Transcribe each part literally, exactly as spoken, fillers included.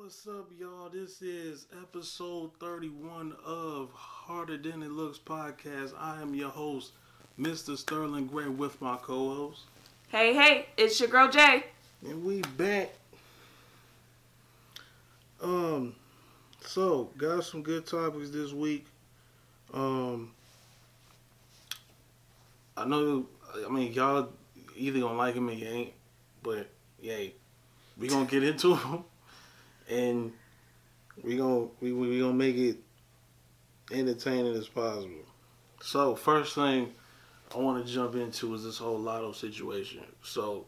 What's up, y'all? This is episode thirty-one of Harder Than It Looks Podcast. I am your host, Mister Sterling Gray, with my co-host. Hey, hey, it's your girl, Jay. And we back. Um, so, got some good topics this week. Um, I know, I mean, y'all either gonna like them or you ain't, but, yay, we gonna get into them. And we gonna we we gonna make it entertaining as possible. So first thing I want to jump into is this whole Latto situation. So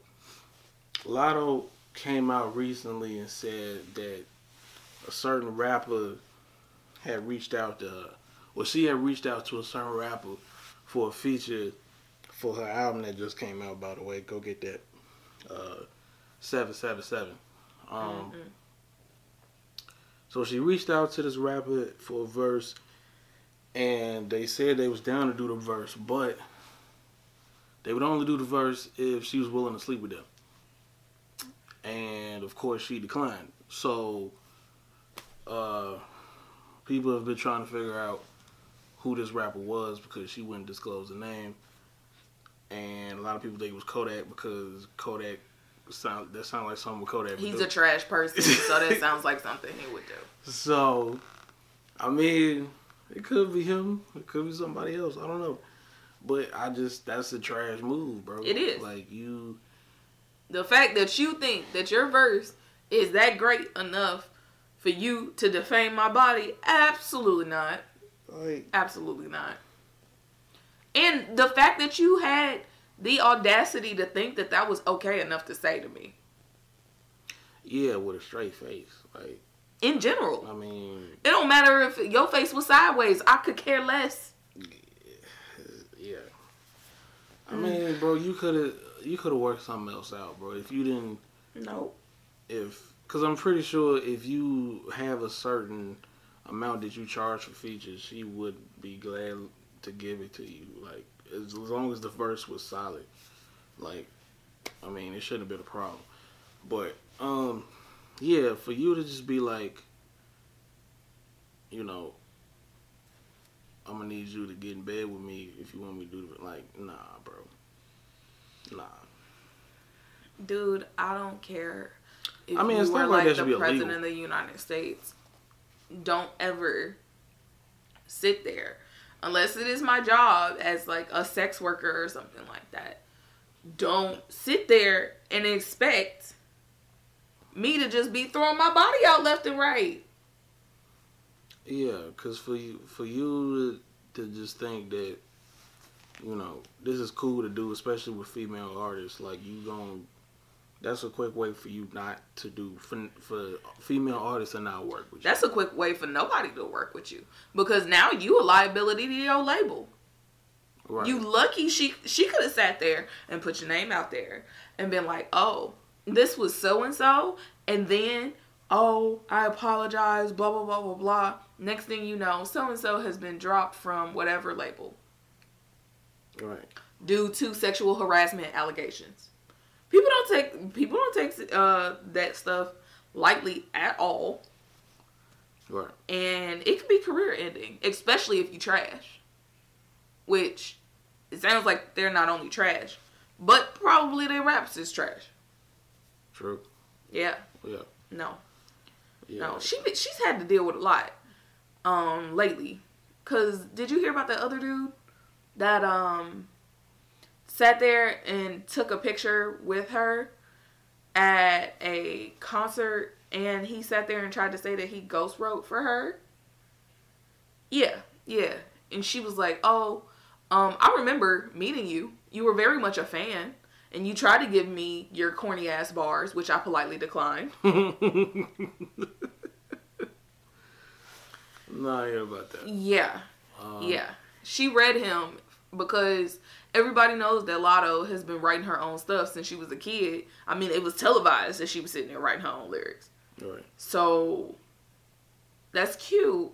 Latto came out recently and said that a certain rapper had reached out to her, or she had reached out to a certain rapper for a feature for her album that just came out. By the way, go get that uh, seven seven seven. Um, mm-hmm. So she reached out to this rapper for a verse, and they said they was down to do the verse, but they would only do the verse if she was willing to sleep with them. And, of course, she declined. So, uh, people have been trying to figure out who this rapper was because she wouldn't disclose the name. And a lot of people think it was Kodak because Kodak... Sound, that sounds like something Kodak would do. He's a trash person, so that sounds like something he would do. So, I mean, it could be him. It could be somebody else. I don't know. But I just, that's a trash move, bro. It is. Like, you... The fact that you think that your verse is that great enough for you to defame my body, absolutely not. Like... Absolutely not. And the fact that you had... the audacity to think that that was okay enough to say to me. Yeah, with a straight face. Like, in general. I mean... It don't matter if your face was sideways. I could care less. Yeah. I mm. mean, bro, you could have you could have worked something else out, bro. If you didn't... Nope. If... Because I'm pretty sure if you have a certain amount that you charge for features, she would be glad to give it to you. Like... As long as the verse was solid. Like, I mean, it shouldn't have been a problem. But, um, yeah, for you to just be like, you know, I'm going to need you to get in bed with me if you want me to do it. Like, nah, bro. Nah. Dude, I don't care if I mean, you were like, like the president of the United States. Don't ever sit there. Unless it is my job as, like, a sex worker or something like that. Don't sit there and expect me to just be throwing my body out left and right. Yeah, because for you, for you to, to just think that, you know, this is cool to do, especially with female artists. Like, you gon' that's a quick way for you not to do, for, for female artists to not work with you. That's a quick way for nobody to work with you. Because now you a liability to your label. Right. You lucky she she could have sat there and put your name out there and been like, oh, this was so-and-so. And then, oh, I apologize, blah, blah, blah, blah, blah. Next thing you know, so-and-so has been dropped from whatever label. Right. Due to sexual harassment allegations. People don't take people don't take uh, that stuff lightly at all, right? And it can be career ending, especially if you trash. Which it sounds like they're not only trash, but probably their raps is trash. True. Yeah. Yeah. No. Yeah. No. She she's had to deal with a lot, um, lately. Cause did you hear about that other dude that um? sat there and took a picture with her at a concert, and he sat there and tried to say that he ghost wrote for her? Yeah, yeah. And she was like, oh, um, I remember meeting you. You were very much a fan, and you tried to give me your corny ass bars, which I politely declined. I'm not hearing about that. Yeah, um. yeah. She read him because... Everybody knows that Latto has been writing her own stuff since she was a kid. I mean, it was televised that she was sitting there writing her own lyrics. Right. So, that's cute.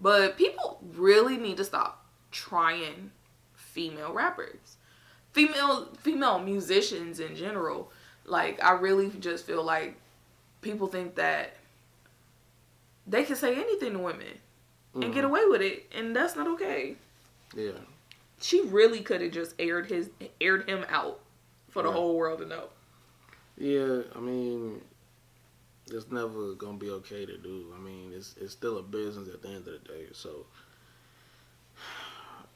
But people really need to stop trying female rappers. Female female musicians in general. Like, I really just feel like people think that they can say anything to women mm-hmm. and get away with it, and that's not okay. Yeah. She really could have just aired his aired him out for the right. whole world to know. Yeah, I mean, it's never gonna be okay to do. I mean, it's it's still a business at the end of the day. So,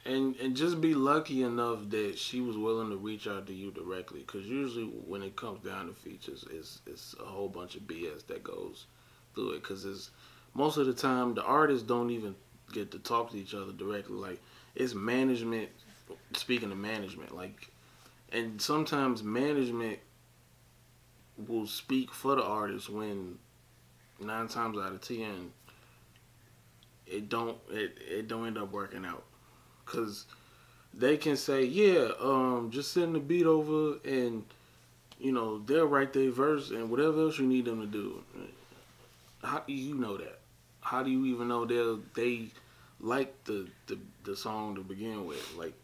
and and just be lucky enough that she was willing to reach out to you directly, because usually when it comes down to features, it's it's a whole bunch of B S that goes through it. Because it's most of the time the artists don't even get to talk to each other directly. Like, it's management. Speaking of management, like, and sometimes management will speak for the artist when nine times out of ten it don't it, it don't end up working out, because they can say, yeah, um just send the beat over, and you know they'll write their verse and whatever else you need them to do. How do you know that? How do you even know they they like the, the the song to begin with? Like,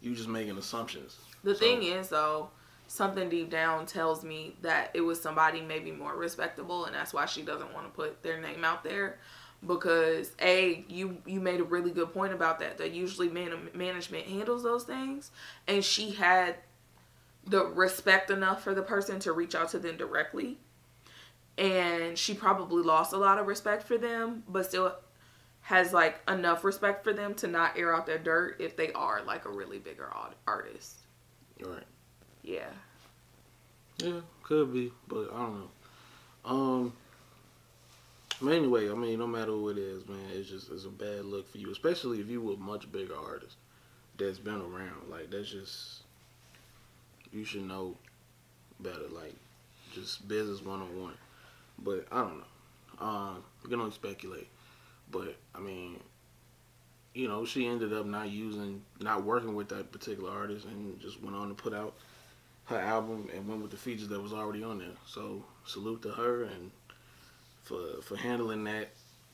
you just making assumptions. The so, thing is though, something deep down tells me that it was somebody maybe more respectable, and that's why she doesn't want to put their name out there. Because, A, you, you made a really good point about that, that usually man, management handles those things, and she had the respect enough for the person to reach out to them directly, and she probably lost a lot of respect for them, but still has, like, enough respect for them to not air out their dirt if they are, like, a really bigger artist. All right. Yeah. Yeah, could be, but I don't know. Um, but anyway, I mean, no matter who it is, man, it's just, it's a bad look for you, especially if you were a much bigger artist that's been around. Like, that's just, you should know better, like, just business one-on-one. But I don't know. Um, you can only speculate. But, I mean, you know, she ended up not using, not working with that particular artist, and just went on to put out her album and went with the features that was already on there. So salute to her and for for handling that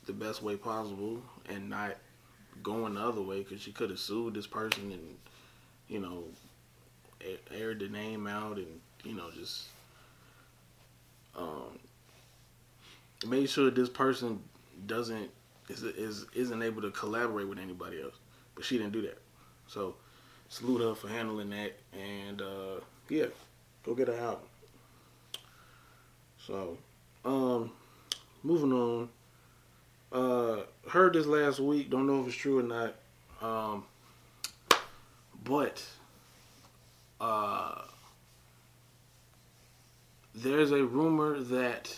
the best way possible and not going the other way, because she could have sued this person and, you know, aired the name out and, you know, just um, made sure this person doesn't Is, is isn't able to collaborate with anybody else, but she didn't do that. So salute her for handling that, and uh, yeah, go get her album. So, um, moving on. Uh, heard this last week. Don't know if it's true or not. Um, but uh, there's a rumor that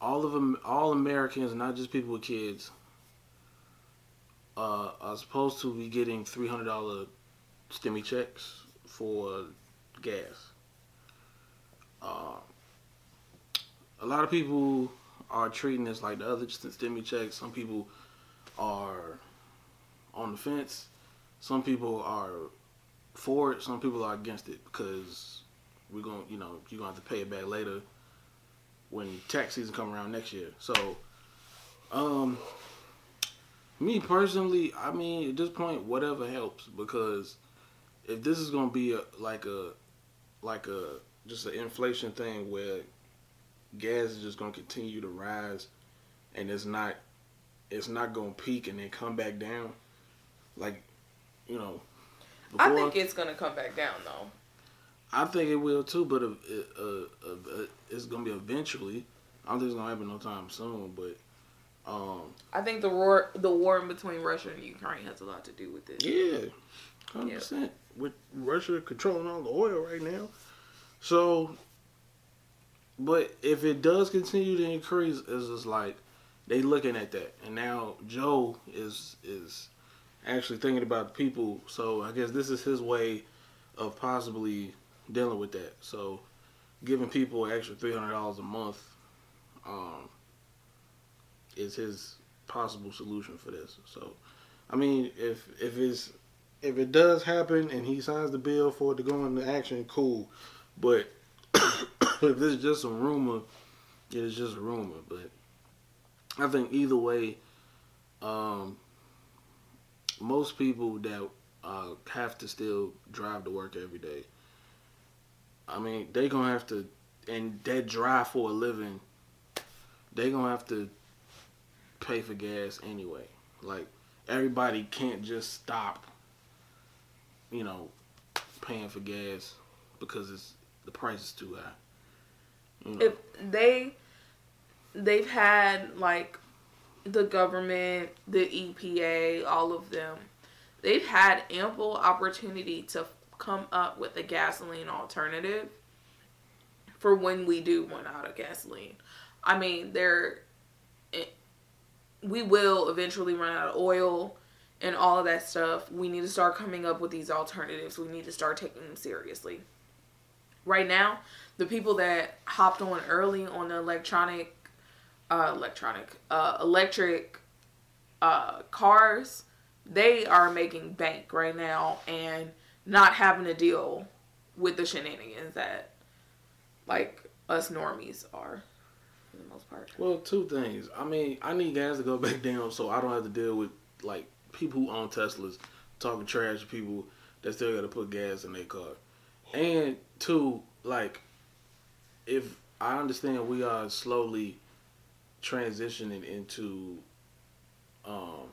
All of them, all Americans, not just people with kids, uh, are supposed to be getting three hundred dollars stimmy checks for gas. Uh, a lot of people are treating this like the other stimmy checks. Some people are on the fence. Some people are for it. Some people are against it, because we're gonna, you know, you're gonna have to pay it back later when tax season come around next year. So, um, me personally, I mean, at this point, whatever helps, because if this is gonna be a, like a, like a, just an inflation thing where gas is just gonna continue to rise, and it's not, it's not gonna peak and then come back down, like, you know. Before, I think it's gonna come back down though. I think it will too, but if, uh, uh, uh, it's gonna be eventually. I don't think it's gonna happen no time soon, but um, I think the war, the war in between Russia and Ukraine has a lot to do with it. Yeah, hundred percent. With Russia controlling all the oil right now, so. But if it does continue to increase, it's just like they looking at that, and now Joe is is actually thinking about the people. So I guess this is his way of possibly dealing with that. So giving people an extra three hundred dollars a month um, is his possible solution for this. So, I mean, if if it's, if it does happen and he signs the bill for it to go into action, cool. But if this is just a rumor, it's just a rumor. But I think either way, um, most people that uh, have to still drive to work every day, I mean, they gonna have to, and that drive for a living they gonna have to pay for gas anyway. Like, everybody can't just stop, you know, paying for gas because it's the price is too high. You know? If they they've had like the government, the E P A, all of them, they've had ample opportunity to come up with a gasoline alternative for when we do run out of gasoline. I mean, there, we will eventually run out of oil and all of that stuff. We need to start coming up with these alternatives. We need to start taking them seriously. Right now, the people that hopped on early on the electronic, uh, electronic, uh, electric uh, cars, they are making bank right now and not having to deal with the shenanigans that, like, us normies are, for the most part. Well, two things. I mean, I need gas to go back down so I don't have to deal with, like, people who own Teslas talking trash to people that still got to put gas in their car. And, two, like, if I understand we are slowly transitioning into um,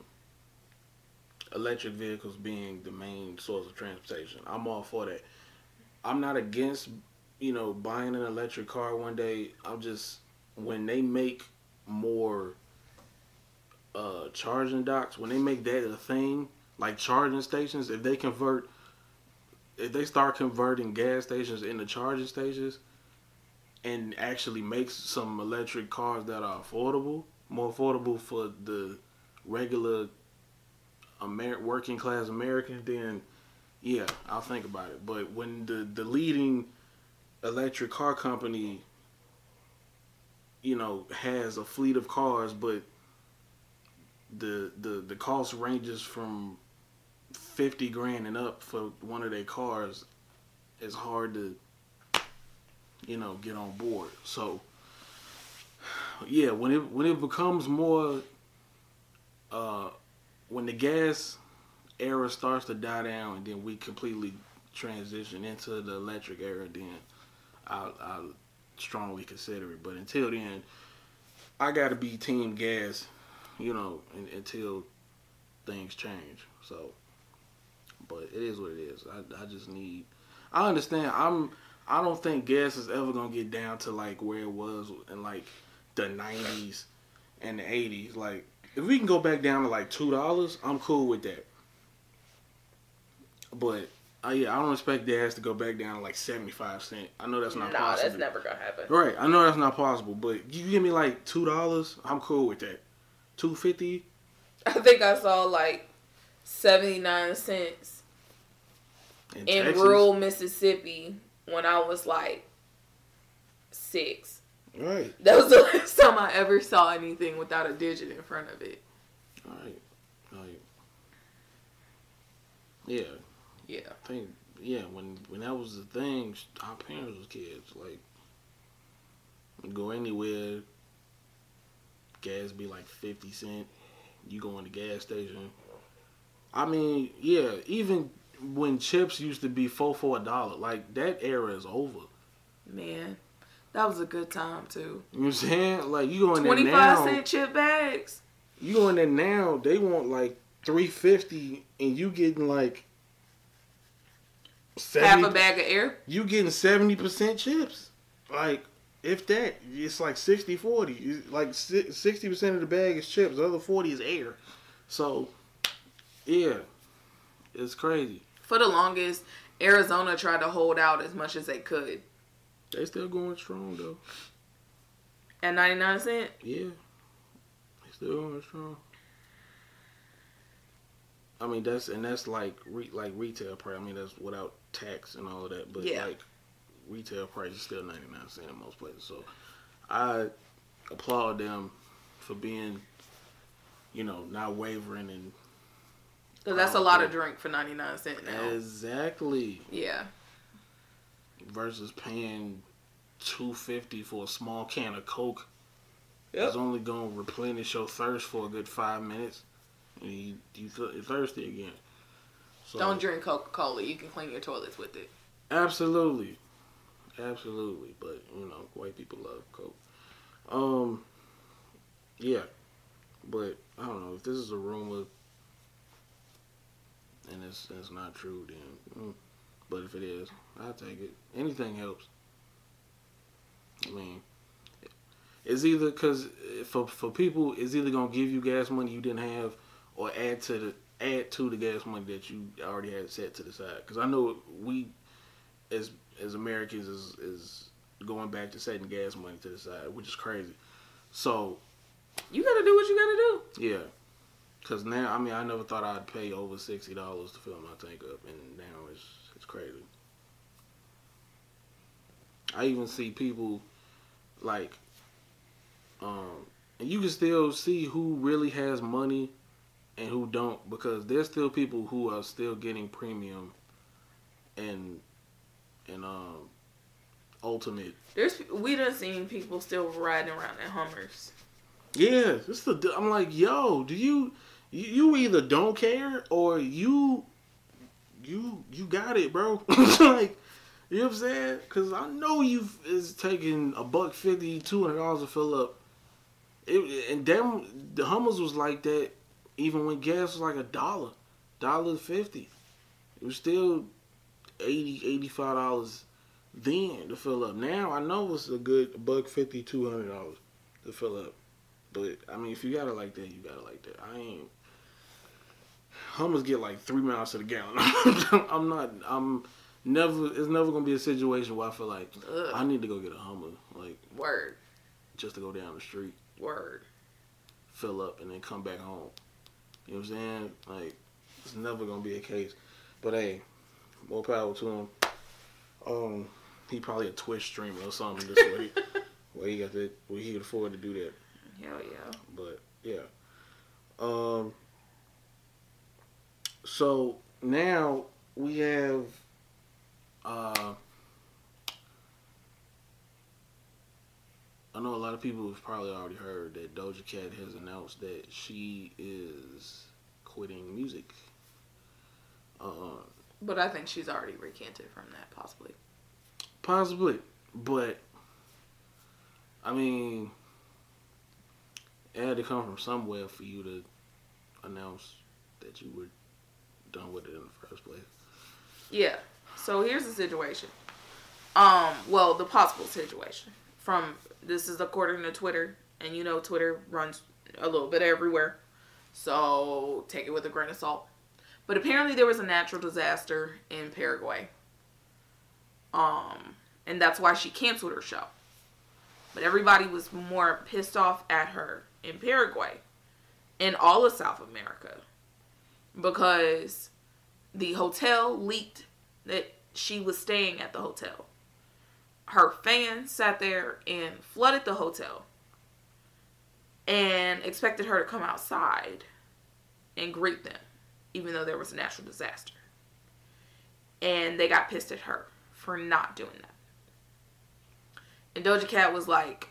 electric vehicles being the main source of transportation. I'm all for that. I'm not against, you know, buying an electric car one day. I'm just, when they make more uh, charging docks, when they make that a thing, like charging stations, if they convert, if they start converting gas stations into charging stations and actually make some electric cars that are affordable, more affordable for the regular Amer- working class American, then yeah, I'll think about it. But when the, the leading electric car company, you know, has a fleet of cars, but the the the cost ranges from fifty grand and up for one of their cars, it's hard to, you know, get on board. So yeah, when it when it becomes more, uh, when the gas era starts to die down, and then we completely transition into the electric era, then I'll, I'll strongly consider it. But until then, I gotta be team gas, you know, in, until things change. So, but it is what it is. I, I just need. I understand. I'm. I don't think gas is ever gonna get down to like where it was in like the nineties and the eighties. Like, if we can go back down to like two dollars, I'm cool with that. But I, yeah, I don't expect gas to go back down to like seventy-five cents. I know that's not nah, possible. No, that's never going to happen. Right. I know that's not possible, but you give me like two dollars, I'm cool with that. two fifty. I think I saw like seventy-nine cents in, in rural Mississippi when I was like six. Right. That was the last time I ever saw anything without a digit in front of it. All right. All right. Yeah. Yeah. I think, yeah, when when that was the thing, our parents was kids. Like, you go anywhere, gas be like fifty cent. You go in the gas station. I mean, yeah, even when chips used to be four for a dollar, like, that era is over. Man, that was a good time, too. You know what I'm saying? Like, you go in there now. twenty-five cent chip bags. You go in there now, they want like three fifty, and you getting like seventy, half a bag of air. You getting seventy percent chips. Like, if that, it's like sixty forty. Like, sixty percent of the bag is chips. The other forty is air. So, yeah. It's crazy. For the longest, Arizona tried to hold out as much as they could. They still going strong, though. At ninety-nine cents? Yeah. They still going strong. I mean, that's, and that's like re, like retail price. I mean, that's without tax and all of that. But yeah, like, retail price is still ninety-nine cents in most places. So I applaud them for being, you know, not wavering. And because that's a lot of drink for ninety-nine cents now. Exactly. Yeah. Versus paying two fifty for a small can of Coke. Yep. It's only going to replenish your thirst for a good five minutes. You, you th- you're thirsty again. So, don't drink Coca Cola. You can clean your toilets with it. Absolutely, absolutely. But you know, white people love Coke. Um, Yeah. But, I don't know, if this is a rumor and it's, it's not true, then, mm, but if it is, I'll take it. Anything helps. I mean, it's either, because for, for people, it's either going to give you gas money you didn't have or add to the add to the gas money that you already had set to the side. Because I know we, as as Americans, is, is going back to setting gas money to the side, which is crazy. So, you gotta do what you gotta do. Yeah. Because now, I mean, I never thought I'd pay over sixty dollars to fill my tank up, and now it's it's crazy. I even see people, like, um, and you can still see who really has money and who don't, because there's still people who are still getting premium and, and um, ultimate. There's, we done seen people still riding around in Hummers. Yeah, it's the, I'm like, yo, do you, you, you either don't care or you, you, you got it, bro. Like, you know what I'm saying? Because I know you is taking a buck fifty, two hundred dollars to fill up. It, and damn, the Hummers was like that even when gas was like a dollar, dollar fifty. It was still eighty, eighty-five dollars then to fill up. Now I know it's a good buck fifty, two hundred dollars to fill up. But, I mean, if you got it like that, you got it like that. I ain't... Hummers get, like, three miles to the gallon. I'm not... I'm never... It's never going to be a situation where I feel like, ugh, I need to go get a Hummer. Like... Word. Just to go down the street. Word. Fill up and then come back home. You know what I'm saying? Like, it's never going to be a case. But, hey, more power to him. Um, he probably a Twitch streamer or something. This way. Where he got that... Where he could afford to do that. Hell yeah. But, yeah. Um, so, now we have uh, I know a lot of people have probably already heard that Doja Cat has announced that she is quitting music. Uh, but I think she's already recanted from that, possibly. Possibly. But, I mean... It had to come from somewhere for you to announce that you were done with it in the first place. Yeah. So here's the situation. Um, well, the possible situation. From, this is according to Twitter, and you know Twitter runs a little bit everywhere. So take it with a grain of salt. But apparently there was a natural disaster in Paraguay. Um, and that's why she canceled her show. But everybody was more pissed off at her in Paraguay, in all of South America, because the hotel leaked that she was staying at the hotel. Her fans sat there and flooded the hotel and expected her to come outside and greet them, even though there was a natural disaster. And they got pissed at her for not doing that. And Doja Cat was like,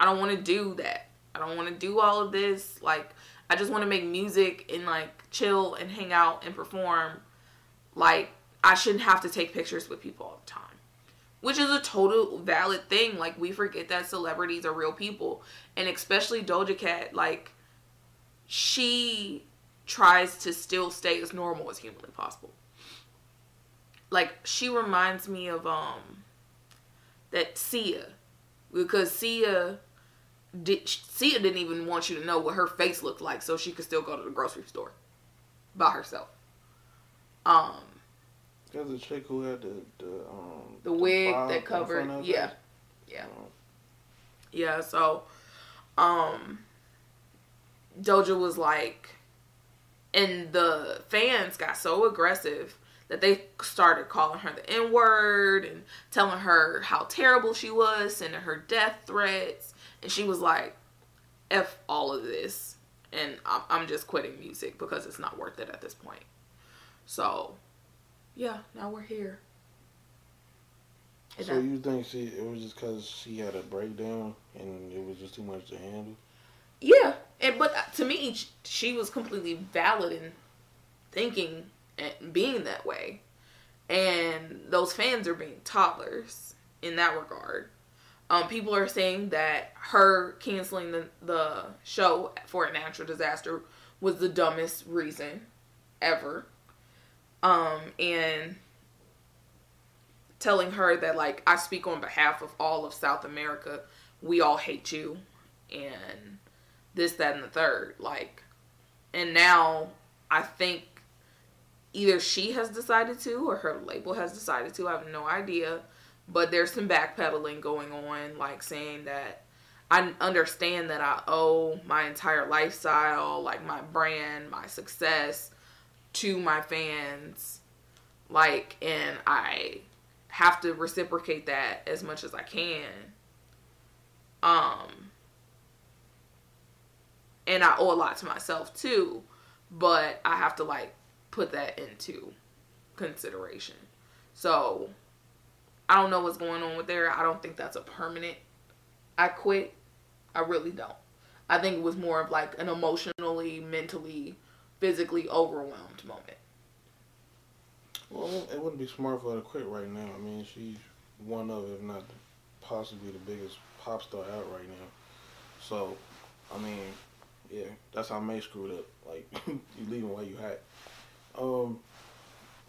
I don't want to do that. I don't want to do all of this. Like, I just want to make music and, like, chill and hang out and perform. Like, I shouldn't have to take pictures with people all the time. Which is a total valid thing. Like, we forget that celebrities are real people. And especially Doja Cat, like, she tries to still stay as normal as humanly possible. Like, she reminds me of, um... that Sia, because Sia, did, Sia didn't even want you to know what her face looked like so she could still go to the grocery store by herself. Um, There's a chick who had the... The, um, the wig that covered... Yeah. Yeah. Um. Yeah, so... Um, Doja was like... And the fans got so aggressive... that they started calling her the N-word and telling her how terrible she was, sending her death threats. And she was like, F all of this. And I'm just quitting music because it's not worth it at this point. So, yeah, now we're here. And so I, you think she it was just because she had a breakdown and it was just too much to handle? Yeah. and But to me, she was completely valid in thinking... and being that way, and those fans are being toddlers in that regard. Um, people are saying that her canceling the, the show for a natural disaster was the dumbest reason ever. Um, and telling her that, like, I speak on behalf of all of South America. We all hate you. And this, that, and the third. Like, and now I think either she has decided to or her label has decided to. I have no idea. But there's some backpedaling going on, like saying that I understand that I owe my entire lifestyle, like my brand, my success to my fans. Like, and I have to reciprocate that as much as I can. Um, and I owe a lot to myself too, but I have to like put that into consideration. So I don't know what's going on with there. I don't think that's a permanent I quit. I really don't. I think it was more of like an emotionally, mentally, physically overwhelmed moment. Well, it wouldn't be smart for her to quit right now. I mean, she's one of, if not possibly the biggest pop star out right now. So, I mean, yeah, that's how May screwed up. Like, you leaving while you hot. Um,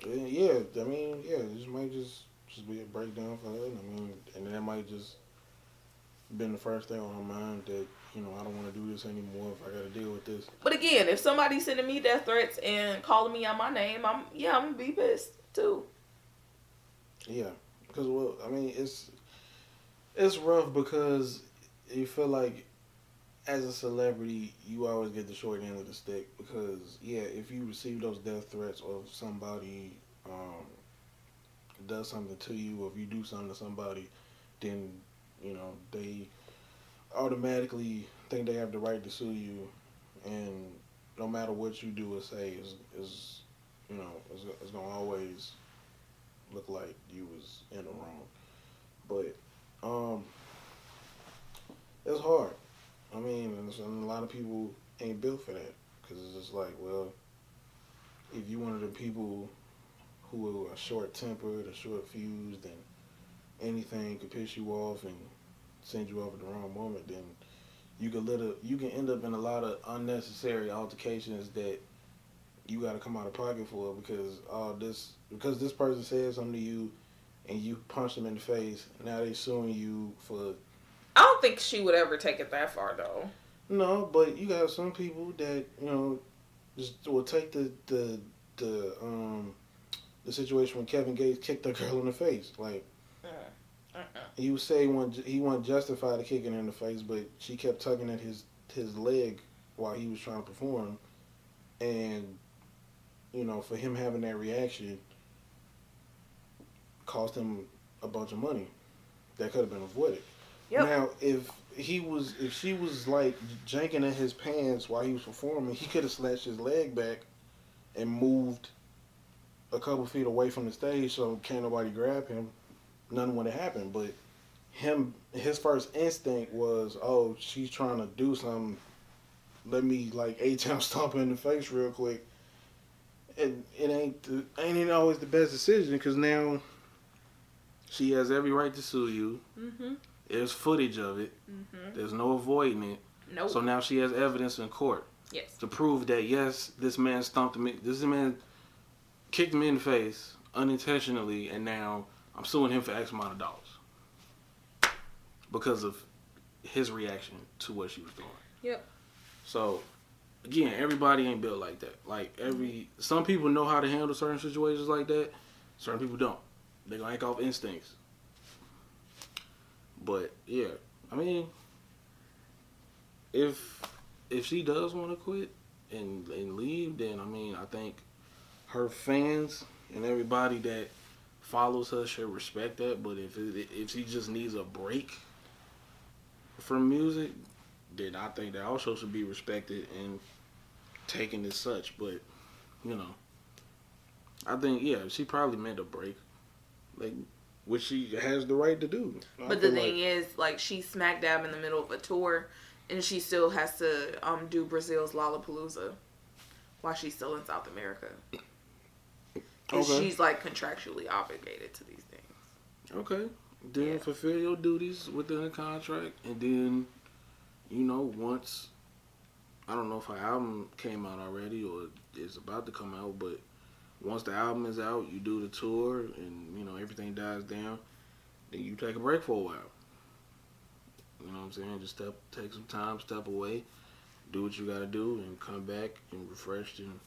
yeah, I mean, yeah, this might just... just be a breakdown for her. I mean, and that might just been the first thing on her mind that, you know, I don't want to do this anymore if I got to deal with this. But again, if somebody's sending me death threats and calling me out my name, I'm, yeah, I'm going to be pissed too. Yeah. Because, well, I mean, it's, it's rough because you feel like as a celebrity, you always get the short end of the stick because, yeah, if you receive those death threats or somebody, um, does something to you, or if you do something to somebody, then, you know, they automatically think they have the right to sue you, and no matter what you do or say, is, is you know, it's, it's going to always look like you was in the wrong. But, um, it's hard. I mean, and, and a lot of people ain't built for that, because it's just like, well, if you one of the people who are short-tempered or short-fused and anything could piss you off and send you off at the wrong moment, then you can let a, you can end up in a lot of unnecessary altercations that you got to come out of pocket for because all this because this person said something to you and you punch them in the face. Now they suing you for. I don't think she would ever take it that far though. No, but you got some people that you know just will take the the the um. the situation when Kevin Gates kicked a girl in the face. Like, uh-uh. Uh-uh. He would say he wasn't, he wasn't justified to kicking her in the face, but she kept tugging at his, his leg while he was trying to perform. And, you know, for him having that reaction cost him a bunch of money that could have been avoided. Yep. Now, if he was, if she was, like, janking at his pants while he was performing, he could have slashed his leg back and moved a couple feet away from the stage, so can't nobody grab him. Nothing would have happened. But him, his first instinct was, "Oh, she's trying to do something. Let me like eight times stomp her in the face real quick." And it ain't the, ain't it always the best decision because now she has every right to sue you. Mm-hmm. There's footage of it. Mm-hmm. There's no avoiding it. Nope. So now she has evidence in court. Yes. To prove that yes, this man stomped me. This man kicked me in the face unintentionally, and now I'm suing him for X amount of dollars because of his reaction to what she was doing. Yep. So, again, everybody ain't built like that. Like, every some people know how to handle certain situations like that. Certain people don't. They're going to act off instincts. But, yeah, I mean, if if she does want to quit and, and leave, then, I mean, I think her fans and everybody that follows her should respect that. But if it, if she just needs a break from music, then I think that also should be respected and taken as such. But, you know, I think, yeah, she probably meant a break. Like, which she has the right to do. But the thing is, like, she's smack dab in the middle of a tour, and she still has to um, do Brazil's Lollapalooza while she's still in South America. Because okay. She's, like, contractually obligated to these things. Okay. Then yeah. fulfill your duties within the contract, and then, you know, once, I don't know if her album came out already or is about to come out, but once the album is out, you do the tour, and, you know, everything dies down, then you take a break for a while. You know what I'm saying? Just step, take some time, step away, do what you got to do, and come back and refreshed, and,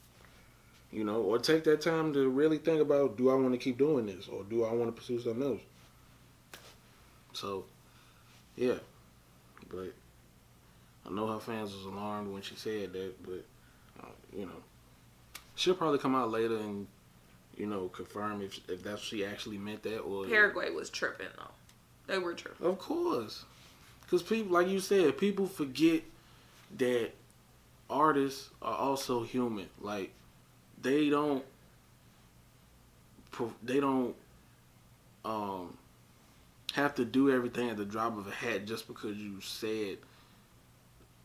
you know, or take that time to really think about, do I want to keep doing this, or do I want to pursue something else? So, yeah, but I know her fans was alarmed when she said that, but, uh, you know, she'll probably come out later and, you know, confirm if if that's she actually meant that. Or Paraguay was tripping, though. They were tripping. Of course. Because people, like you said, people forget that artists are also human. Like, they don't, they don't, um... have to do everything at the drop of a hat just because you said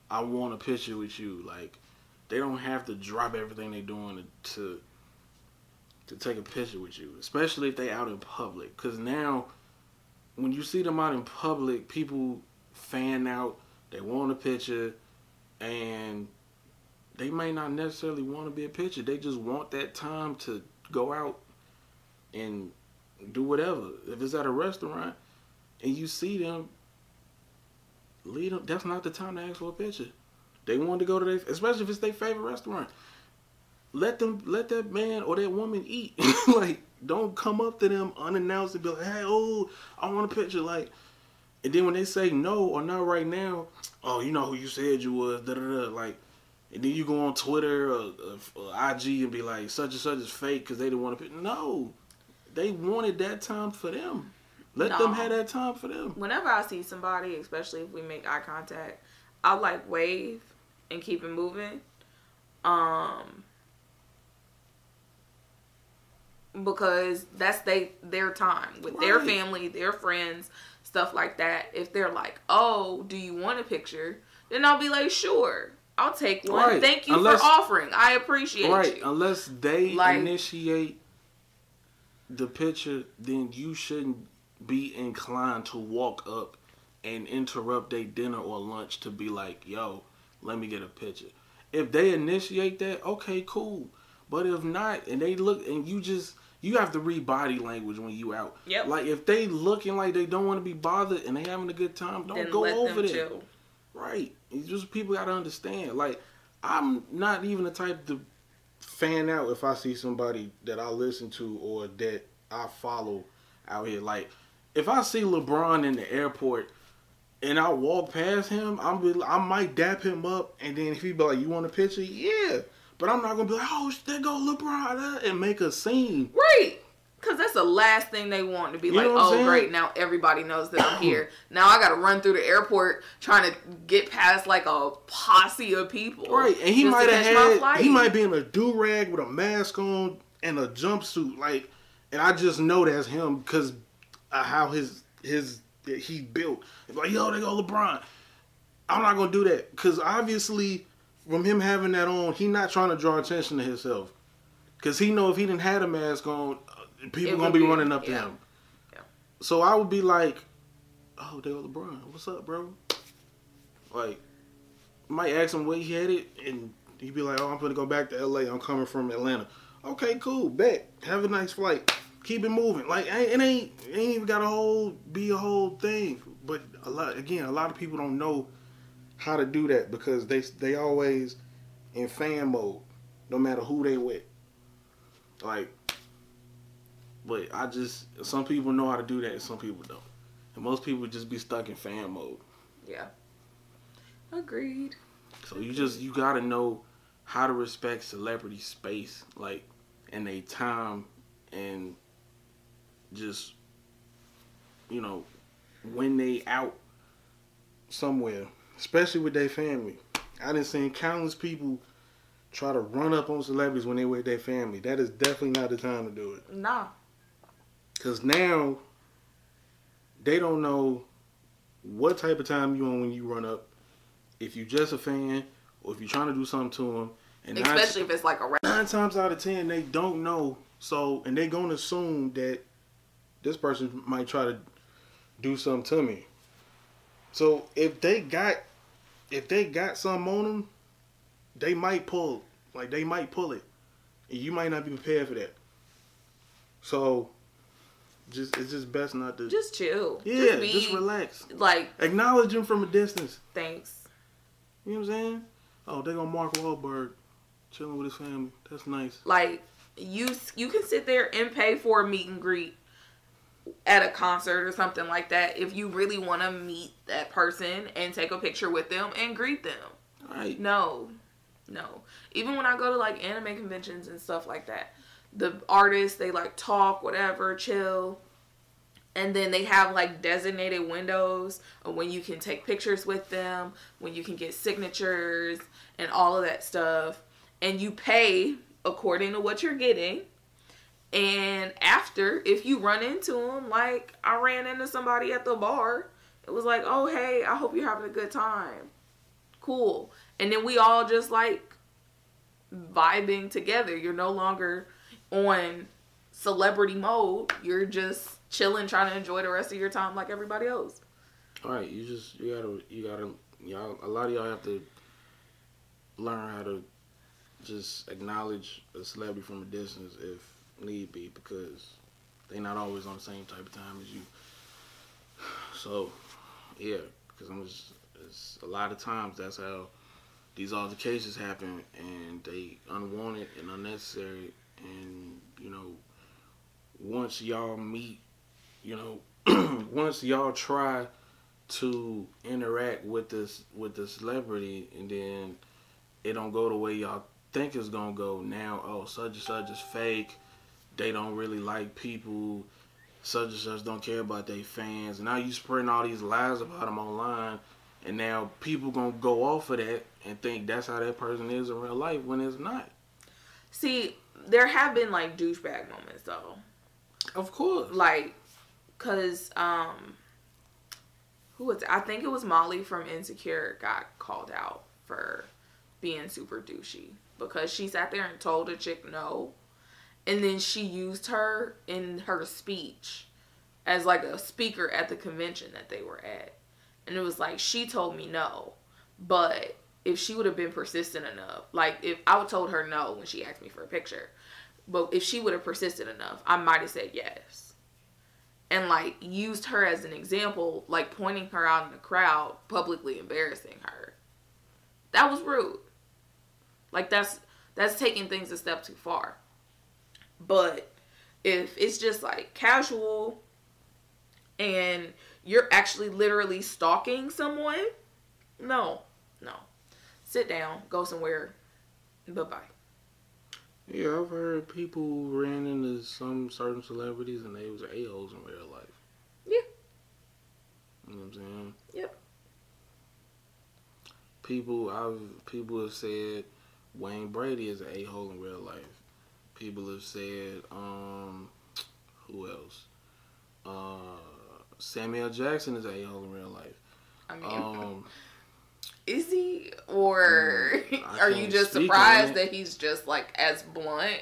I want a picture with you. Like, they don't have to drop everything they're doing to to, to take a picture with you, especially if they out in public, because now when you see them out in public, people fan out, they want a picture, and they may not necessarily want to be a picture, they just want that time to go out and do whatever. If it's at a restaurant and you see them, lead them. That's not the time to ask for a picture. They want to go to their, especially if it's their favorite restaurant. Let them, let that man or that woman eat. Like, don't come up to them unannounced and be like, "Hey, oh, I want a picture." Like, and then when they say no or not right now, "Oh, you know who you said you was." Da da da. Like, and then you go on Twitter or, or, or I G and be like, "Such and such is fake because they didn't want to pick." No, they wanted that time for them. Let no. them have that time for them. Whenever I see somebody, especially if we make eye contact, I like wave and keep it moving. Um, because that's they their time with right. their family, their friends, stuff like that. If they're like, "Oh, do you want a picture?" Then I'll be like, "Sure, I'll take one. Right. Thank you unless, for offering. I appreciate right. you." Unless they like, initiate the picture, then you shouldn't be inclined to walk up and interrupt their dinner or lunch to be like, "Yo, let me get a picture." If they initiate that, okay, cool. But if not, and they look, and you just, you have to read body language when you out. Yep. Like, if they looking like they don't want to be bothered and they having a good time, don't then go let over them there. Chill. Right. It's just people got to understand. Like, I'm not even the type to fan out if I see somebody that I listen to or that I follow out here. Like, if I see LeBron in the airport and I walk past him, I'm be, I might dap him up, and then if he be like, "You want a picture?" Yeah. But I'm not going to be like, "Oh, there go LeBron," and make a scene. Right. Because that's the last thing they want to be you like, "Oh, saying? Great, now everybody knows that I'm here. Now I got to run through the airport trying to get past like a posse of people." Right, and he might have had, he might be in a do-rag with a mask on and a jumpsuit, like, and I just know that's him because of how his, his, he built. It's like, "Yo, there go LeBron." I'm not going to do that because obviously from him having that on, he not trying to draw attention to himself because he know if he didn't have a mask on, people gonna be, be running up yeah. to him. Yeah. So I would be like, "Oh, there was LeBron. What's up, bro?" Like, might ask him where he had it, and he'd be like, "Oh, I'm gonna go back to L A. I'm coming from Atlanta." Okay, cool. Bet. Have a nice flight. Keep it moving. Like, it ain't, it ain't even got a whole, be a whole thing. But a lot, again, a lot of people don't know how to do that because they they always in fan mode, no matter who they with. Like. But I just, some people know how to do that and some people don't. And most people just be stuck in fan mode. Yeah. Agreed. So you just, you got to know how to respect celebrity space, like, and their time and just, you know, when they out somewhere, especially with their family. I done seen countless people try to run up on celebrities when they with their family. That is definitely not the time to do it. Nah. Because now, they don't know what type of time you on when you run up. If you just a fan, or if you're trying to do something to them. And especially nine, if it's like a... Nine times out of ten, they don't know. So, and they going to assume that this person might try to do something to me. So if they got, if they got something on them, they might pull, like they might pull it, and you might not be prepared for that. So, just it's just best not to. Just chill. Yeah, just, be, just relax. Like acknowledge them from a distance. Thanks. You know what I'm saying? Oh, they gonna Mark Wahlberg chilling with his family. That's nice. Like you, you can sit there and pay for a meet and greet at a concert or something like that if you really want to meet that person and take a picture with them and greet them. All right. No. No. Even when I go to like anime conventions and stuff like that, the artists, they like talk, whatever, chill. And then they have like designated windows when you can take pictures with them, when you can get signatures and all of that stuff. And you pay according to what you're getting. And after, if you run into them, like I ran into somebody at the bar, it was like, oh, hey, I hope you're having a good time. Cool. And then we all just like vibing together. You're no longer on celebrity mode. You're just chilling, trying to enjoy the rest of your time like everybody else. All right. You just, you gotta, you gotta, y'all, a lot of y'all have to learn how to just acknowledge a celebrity from a distance if need be, because they not always on the same type of time as you. So, yeah, because I'm just, it's a lot of times that's how these altercations happen, and they unwanted and unnecessary. And you know, once y'all meet, you know, once y'all try to interact with this with the celebrity, and then it don't go the way y'all think it's gonna go. Now, oh, such and such is fake. They don't really like people. Such and such don't care about their fans. And now you spreading all these lies about them online. And now people going to go off of that and think that's how that person is in real life when it's not. See, there have been, like, douchebag moments, though. Of course. Like, because, um, who was, I think it was Molly from Insecure got called out for being super douchey. Because she sat there and told a chick no. And then she used her in her speech as like a speaker at the convention that they were at. And it was like, she told me no. But if she would have been persistent enough, like if I would have told her no when she asked me for a picture, but if she would have persisted enough, I might have said yes. And like used her as an example, like pointing her out in the crowd, publicly embarrassing her. That was rude. Like that's, that's taking things a step too far. But if it's just like casual and you're actually literally stalking someone, no, no. Sit down, go somewhere, bye-bye. Yeah, I've heard people ran into some certain celebrities and they was a-holes in real life. Yeah. You know what I'm saying? Yep. People, I've, people have said Wayne Brady is an a-hole in real life. People have said, um, who else? Uh, Samuel Jackson is an a-hole in real life. I mean, um, is he? Or I are you just surprised that he's just, like, as blunt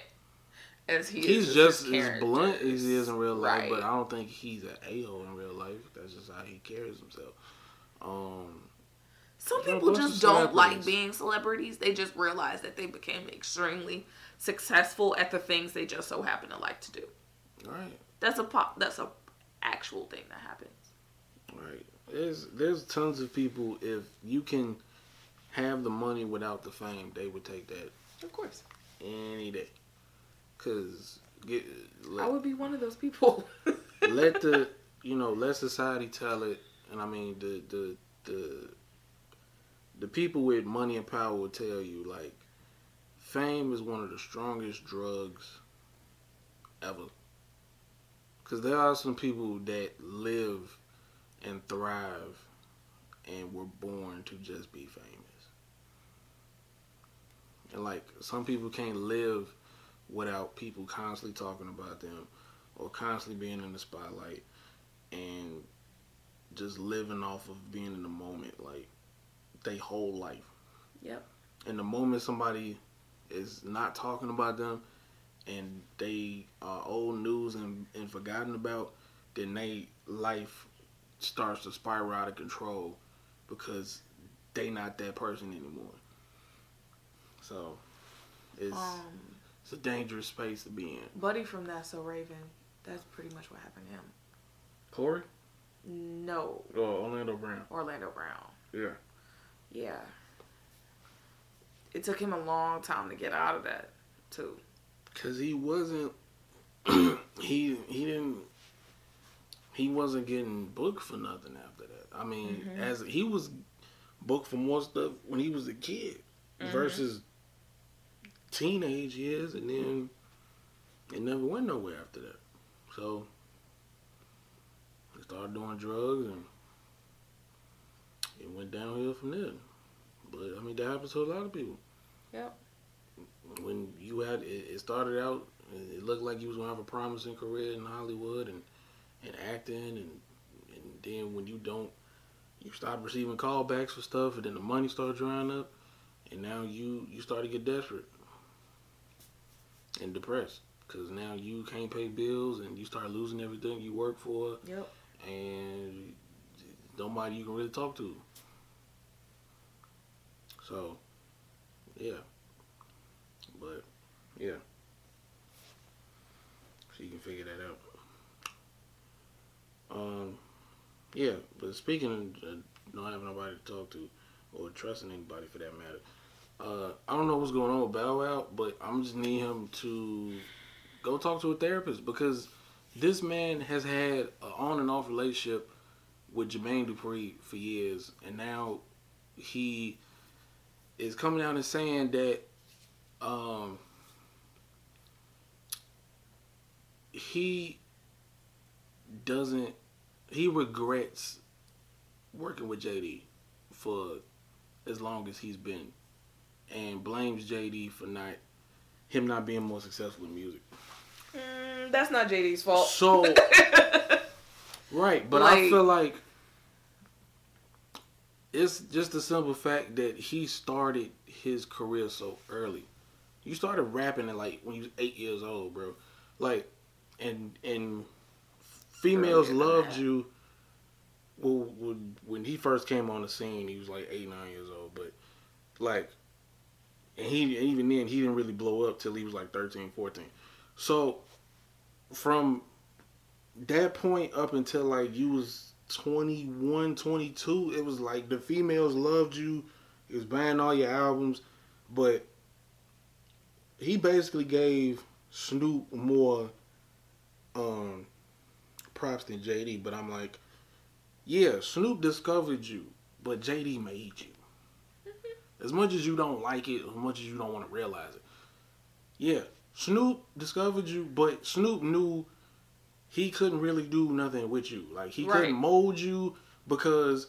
as he he's is? He's just as blunt as he is in real life, right. But I don't think he's an a-hole in real life. That's just how he carries himself. Um... Some people just don't like being celebrities. They just realize that they became extremely successful at the things they just so happen to like to do. All right. That's a pop. That's a actual thing that happens. All right. There's there's tons of people. If you can have the money without the fame, they would take that. Of course. Any day. Cause get, let, I would be one of those people. let the you know let society tell it, and I mean the the the. The people with money and power will tell you, like, fame is one of the strongest drugs ever. Because there are some people that live and thrive and were born to just be famous. And, like, some people can't live without people constantly talking about them or constantly being in the spotlight and just living off of being in the moment, like, they whole life. Yep. And the moment somebody is not talking about them and they are old news and, and forgotten about, then they life starts to spiral out of control because they not that person anymore. So it's um, it's a dangerous space to be in. Buddy from That So Raven, that's pretty much what happened to him. Corey? No. Oh, Orlando Brown. Orlando Brown. Yeah. Yeah. It took him a long time to get out of that, too. Because he wasn't... he he didn't... He wasn't getting booked for nothing after that. I mean, mm-hmm. as he was booked for more stuff when he was a kid mm-hmm. versus teenage years, and then it never went nowhere after that. So... started doing drugs and it went downhill from there. But I mean, that happens to a lot of people. Yep. When you had it, it started out, it looked like you was gonna have a promising career in Hollywood and, and acting, and and then when you don't, you stop receiving callbacks for stuff, and then the money started drying up, and now you you start to get desperate and depressed because now you can't pay bills and you start losing everything you work for. Yep. And nobody you can really talk to. So, yeah. But, yeah. So you can figure that out. Um, yeah, but speaking of not having nobody to talk to, or trusting anybody for that matter, uh, I don't know what's going on with Bow Wow, but I'm just need him to go talk to a therapist, because this man has had an on and off relationship with Jermaine Dupree for years, and now he is coming out and saying that um, he doesn't, he regrets working with J D for as long as he's been, and blames J D for not, him not being more successful in music. Mm, that's not J D's fault. So, right, but like, I feel like it's just the simple fact that he started his career so early. You started rapping at like when you was eight years old, bro. Like, and and females loved you. Well, when he first came on the scene, he was like eight, nine years old. But like, and he even then he didn't really blow up till he was like thirteen, fourteen. So, from that point up until, like, you was twenty-one, twenty-two, it was like the females loved you, it was buying all your albums, but he basically gave Snoop more um, props than J D, but I'm like, yeah, Snoop discovered you, but J D made you. As much as you don't like it, as much as you don't want to realize it, yeah. Snoop discovered you, but Snoop knew he couldn't really do nothing with you. Like, he right. couldn't mold you because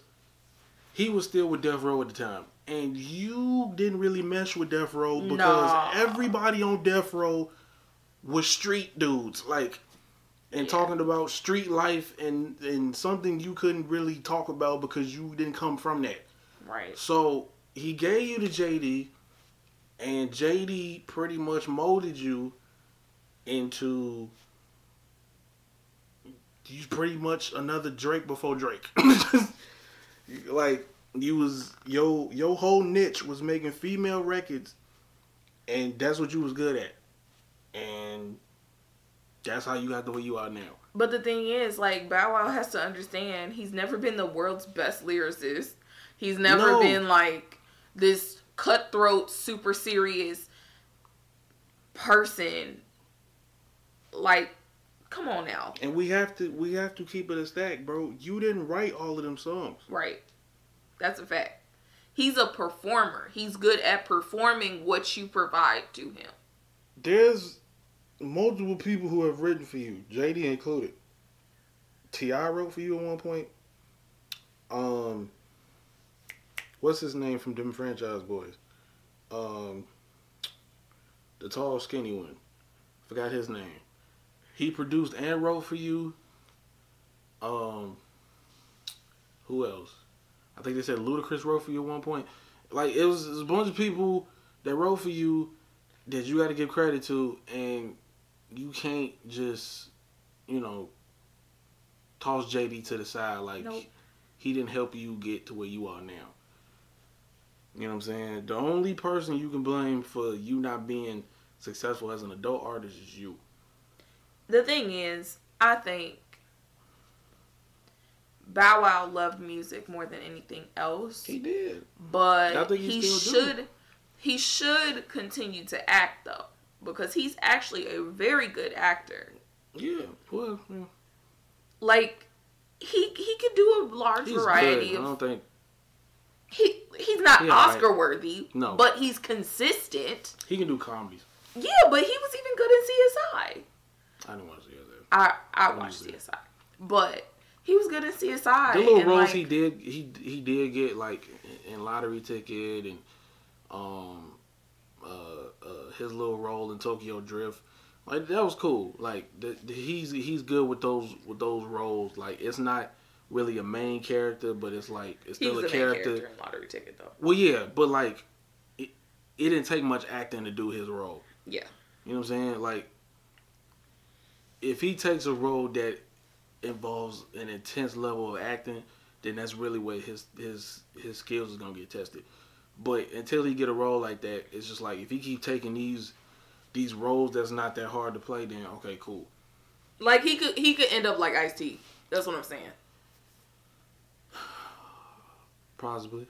he was still with Death Row at the time. And you didn't really mesh with Death Row because nah. everybody on Death Row was street dudes. Like, and yeah. talking about street life and, and something you couldn't really talk about because you didn't come from that. Right. So, he gave you to J D, and J D pretty much molded you into you pretty much another Drake before Drake. Like, you was yo your whole niche was making female records, and that's what you was good at, and that's how you got the way you are now. But the thing is, like, Bow Wow has to understand he's never been the world's best lyricist. He's never no. been like this cutthroat, super serious person. Like, come on now. And we have to we have to keep it a stack, bro. You didn't write all of them songs. Right. That's a fact. He's a performer. He's good at performing what you provide to him. There's multiple people who have written for you, J D included. T I wrote for you at one point. Um What's his name from them Franchise Boys? Um, the tall, skinny one. Forgot his name. He produced and wrote for you. Um, who else? I think they said Ludacris wrote for you at one point. Like, it was, it was a bunch of people that wrote for you that you got to give credit to, and you can't just, you know, toss J D to the side like nope. he didn't help you get to where you are now. You know what I'm saying? The only person you can blame for you not being successful as an adult artist is you. The thing is, I think Bow Wow loved music more than anything else. He did. But I think he, he still should do. He should continue to act though. Because he's actually a very good actor. Yeah, well, yeah. Like he he could do a large he's variety good. of I don't think He he's not yeah, Oscar right. worthy. No. But he's consistent. He can do comedies. Yeah, but he was even good in C S I. I didn't watch C S I. I, I, I watched C S I. But he was good in C S I. The little roles like, he did he he did get like in Lottery Ticket and um uh, uh his little role in Tokyo Drift. Like that was cool. Like the, the, he's he's good with those with those roles. Like it's not really a main character, but it's like it's still a character. He was the main character in Lottery Ticket though. Well yeah, but like it, it didn't take much acting to do his role. Yeah. You know what I'm saying? Like if he takes a role that involves an intense level of acting, then that's really where his his his skills is gonna get tested. But until he get a role like that, it's just like if he keep taking these these roles that's not that hard to play, then okay, cool. Like he could he could end up like Ice-T. That's what I'm saying. Possibly.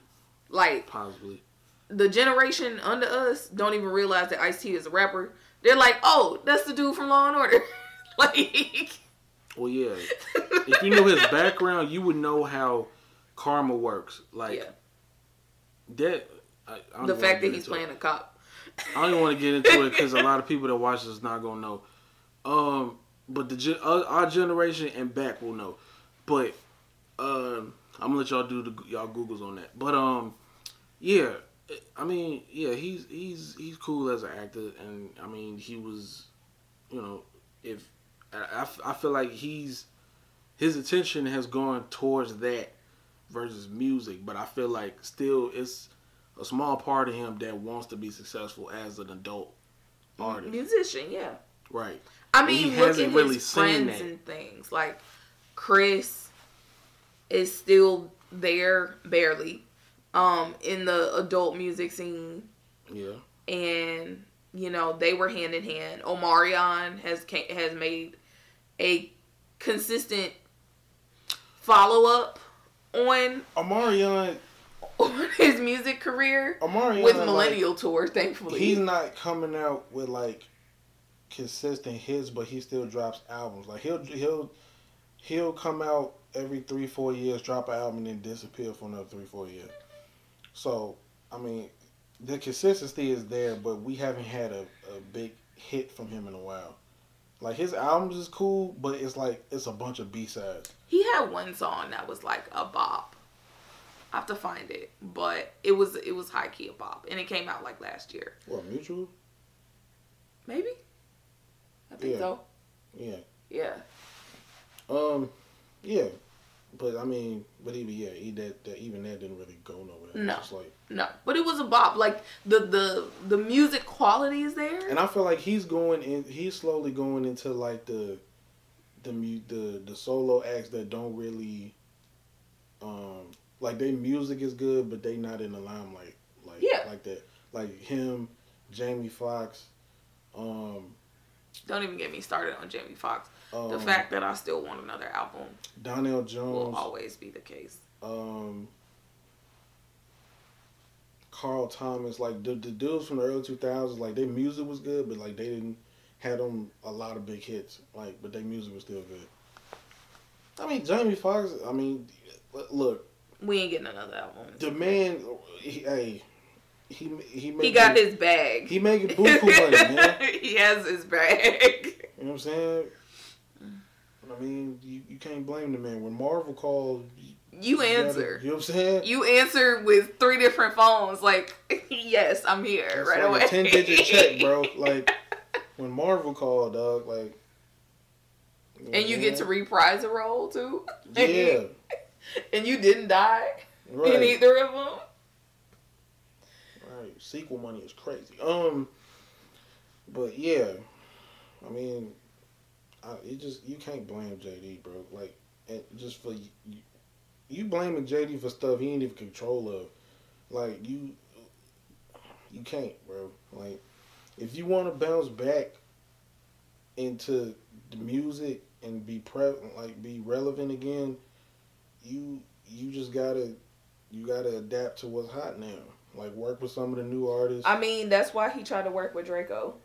Like possibly. The generation under us don't even realize that Ice-T is a rapper. They're like, oh, that's the dude from Law and Order. Like, well, yeah. If you knew his background, you would know how karma works. Like yeah. that. I, I the fact that he's playing it. a cop. I don't want to get into it because a lot of people that watch this not gonna know. Um, but the uh, our generation and back will know. But um, I'm gonna let y'all do the, y'all Googles on that. But um, yeah. I mean, yeah. He's he's he's cool as an actor, and I mean, he was, you know, if. I, I feel like he's his attention has gone towards that versus music, but I feel like still it's a small part of him that wants to be successful as an adult artist, musician. Yeah, right. I mean, he look at really his friends and things. Like Chris is still there, barely, um, in the adult music scene. Yeah, and you know they were hand in hand. Omarion has has made a consistent follow-up on Omarion on his music career Omarion, with Millennial like, Tour, thankfully. He's not coming out with like consistent hits, but he still drops albums. Like he'll he'll he'll come out every three, four years, drop an album, and then disappear for another three, four years. So, I mean, the consistency is there, but we haven't had a, a big hit from him in a while. Like, his albums is cool, but it's like, it's a bunch of B-sides. He had one song that was like a bop. I have to find it, but it was it was high-key a bop, and it came out like last year. What, Mutual? Maybe? I think yeah. so. Yeah. Yeah. Um, yeah. But, I mean, but even, yeah, he, that, that, even that didn't really go nowhere. No. It's like, no. But it was a bop. Like, the, the the music quality is there. And I feel like he's going in, he's slowly going into, like, the the the, the solo acts that don't really, um, like, their music is good, but they not in the limelight. Like, yeah. Like that. Like, him, Jamie Foxx. Um, don't even get me started on Jamie Foxx. The um, fact that I still want another album. Donnell Jones will always be the case. Um, Carl Thomas, like the, the dudes from the early two thousands, like their music was good, but like they didn't had them a lot of big hits. Like, but their music was still good. I mean, Jamie Foxx. I mean, look, we ain't getting another album. The man, he, hey, he he make he got his bag. He making buku money, man. He has his bag. You know what I'm saying? I mean, you, you can't blame the man. When Marvel called, you, you answer. Gotta, you know what I'm saying? You answer with three different phones. Like, yes, I'm here. That's right like away. Ten digit check, bro. Like when Marvel called, dog. Like, you know and you man? get to reprise a role too. Yeah. And you didn't die right. in either of them. Right. Sequel money is crazy. Um, but yeah, I mean. I, it just you can't blame J D, bro. Like and just for you, you blaming J D for stuff he ain't even control of. Like you, you can't, bro. Like if you want to bounce back into the music and be pre- like be relevant again, you you just gotta you gotta adapt to what's hot now. Like work with some of the new artists. I mean, that's why he tried to work with Draco.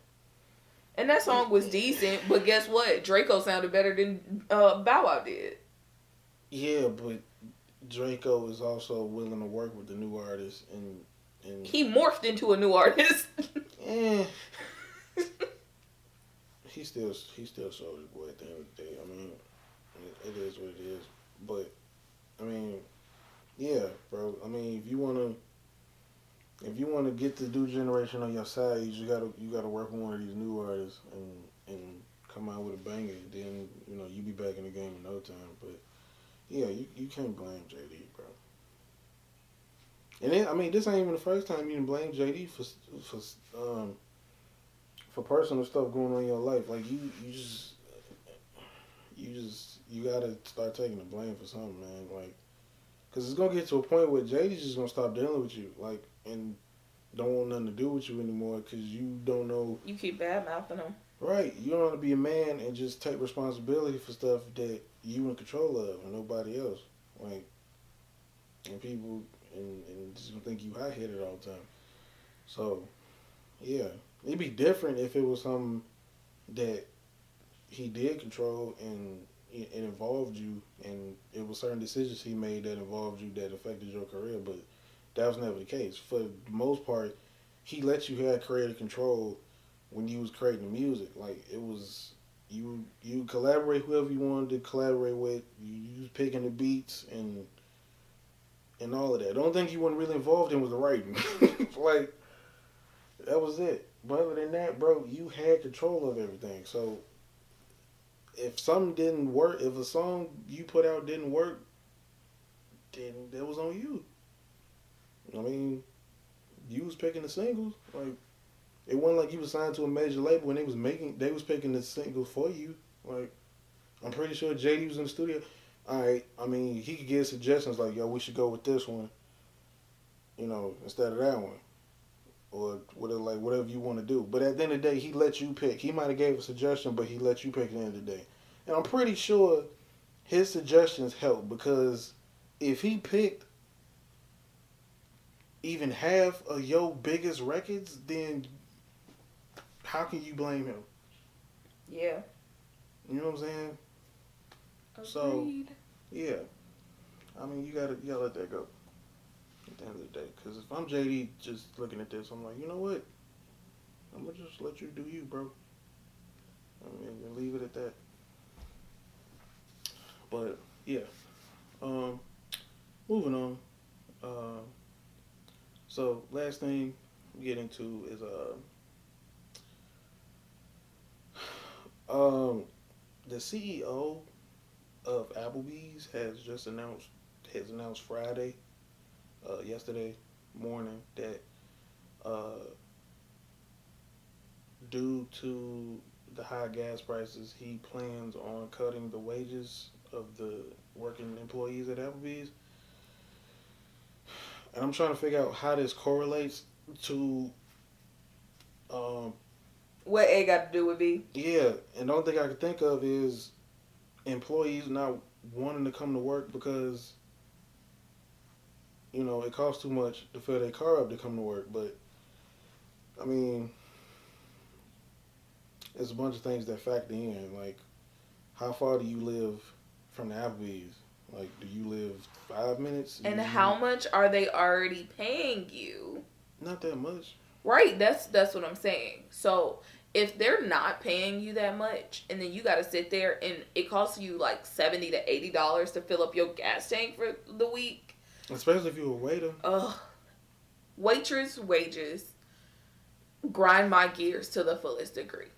And that song was decent, but guess what? Draco sounded better than uh, Bow Wow did. Yeah, but Draco is also willing to work with the new artist, and, and he morphed into a new artist. eh. he still he still Soulja Boy at the end of the day. I mean, it, it is what it is. But I mean, yeah, bro. I mean, if you wanna. If you want to get the new generation on your side, you just gotta you gotta work with one of these new artists and and come out with a banger. Then you know you be back in the game in no time. But yeah, you, you can't blame J D, bro. And then I mean, this ain't even the first time you can blame J D for for um for personal stuff going on in your life. Like you you just you just you gotta start taking the blame for something, man. Like, cause it's gonna get to a point where J D's just gonna stop dealing with you, like. And don't want nothing to do with you anymore because you don't know. You keep bad mouthing them. Right. You don't want to be a man and just take responsibility for stuff that you in control of and nobody else. Like, and people and, and just think you hot headed all the time. So, yeah. It'd be different if it was something that he did control and it involved you and it was certain decisions he made that involved you that affected your career, but that was never the case. For the most part, he let you have creative control when you was creating the music. Like, it was, you you collaborate whoever you wanted to collaborate with. You, you was picking the beats and and all of that. The only thing you weren't really involved in was the writing. Like, that was it. But other than that, bro, you had control of everything. So, if something didn't work, if a song you put out didn't work, then that was on you. I mean, you was picking the singles. Like, it wasn't like you was signed to a major label and they was making, they was picking the singles for you. Like, I'm pretty sure J D was in the studio. All right, I mean, he could give suggestions like, yo, we should go with this one, you know, instead of that one, or whatever, like whatever you want to do. But at the end of the day, he let you pick. He might have gave a suggestion, but he let you pick at the end of the day. And I'm pretty sure his suggestions helped because if he picked even half of your biggest records, then how can you blame him? Yeah. You know what I'm saying? Agreed. So, yeah. I mean, you gotta, you gotta let that go at the end of the day. Because if I'm J D just looking at this, I'm like, you know what? I'm gonna just let you do you, bro. I mean, and leave it at that. But, yeah. Um, moving on. Uh, So, last thing we get into is uh, um, the C E O of Applebee's has just announced, has announced Friday, uh, yesterday morning, that uh, due to the high gas prices, he plans on cutting the wages of the working employees at Applebee's. And I'm trying to figure out how this correlates to um, what A got to do with B. Yeah, and the only thing I can think of is employees not wanting to come to work because, you know, it costs too much to fill their car up to come to work. But, I mean, there's a bunch of things that factor in. Like, how far do you live from the Applebee's? Like, do you live five minutes? And how live? Much are they already paying you? Not that much. Right. That's that's what I'm saying. So, if they're not paying you that much, and then you got to sit there, and it costs you like seventy dollars to eighty dollars to fill up your gas tank for the week. Especially if you're a waiter. Ugh. Waitress wages grind my gears to the fullest degree.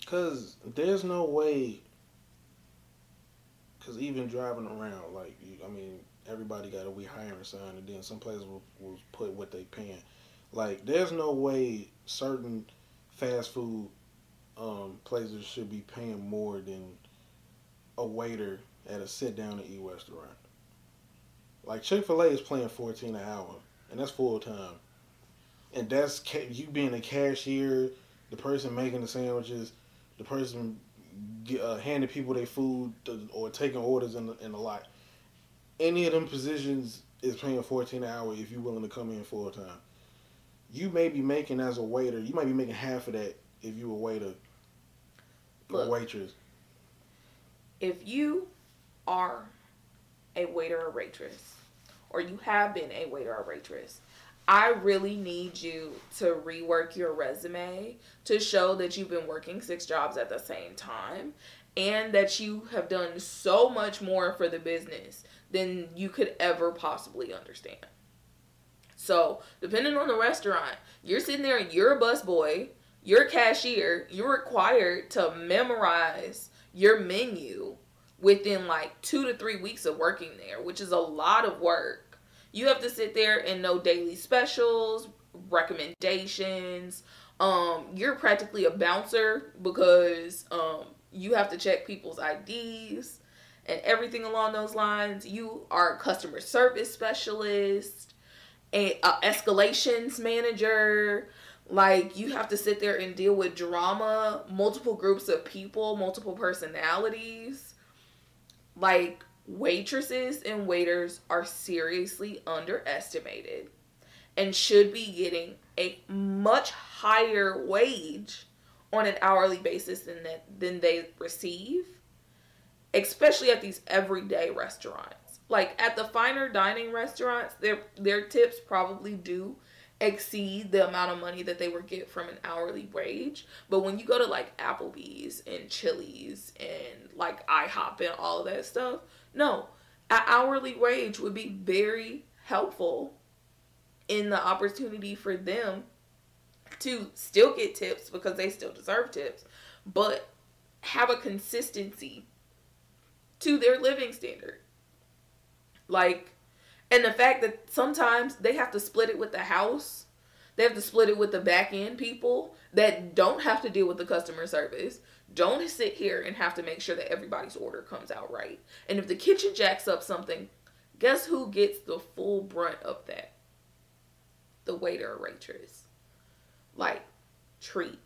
Because there's no way... Because even driving around, like, you, I mean, everybody got a we hiring sign, and then some places will, will put what they paying. Like, there's no way certain fast food um, places should be paying more than a waiter at a sit-down-and-eat restaurant. Like, Chick-fil-A is playing fourteen an hour, and that's full-time. And that's ca- you being a cashier, the person making the sandwiches, the person uh, handing people their food to, or taking orders in the, in the lot. Any of them positions is paying fourteen an hour if you're willing to come in full-time. You may be making, as a waiter, you might be making half of that if you a waiter or Look, waitress. If you are a waiter or waitress, or you have been a waiter or waitress, I really need you to rework your resume to show that you've been working six jobs at the same time and that you have done so much more for the business than you could ever possibly understand. So, depending on the restaurant, you're sitting there and you're a busboy, you're a cashier, you're required to memorize your menu within like two to three weeks of working there, which is a lot of work. You have to sit there and know daily specials, recommendations. Um, you're practically a bouncer because um, you have to check people's I Ds and everything along those lines. You are a customer service specialist, a, a escalations manager. Like, you have to sit there and deal with drama, multiple groups of people, multiple personalities. Like, waitresses and waiters are seriously underestimated and should be getting a much higher wage on an hourly basis than that, than they receive, especially at these everyday restaurants. Like, at the finer dining restaurants, their their tips probably do exceed the amount of money that they would get from an hourly wage. But when you go to like Applebee's and Chili's and like IHOP and all of that stuff, no, an hourly wage would be very helpful in the opportunity for them to still get tips because they still deserve tips, but have a consistency to their living standard. Like, and the fact that sometimes they have to split it with the house. They have to split it with the back-end people that don't have to deal with the customer service. Don't sit here and have to make sure that everybody's order comes out right. And if the kitchen jacks up something, guess who gets the full brunt of that? The waiter or waitress. Like, treat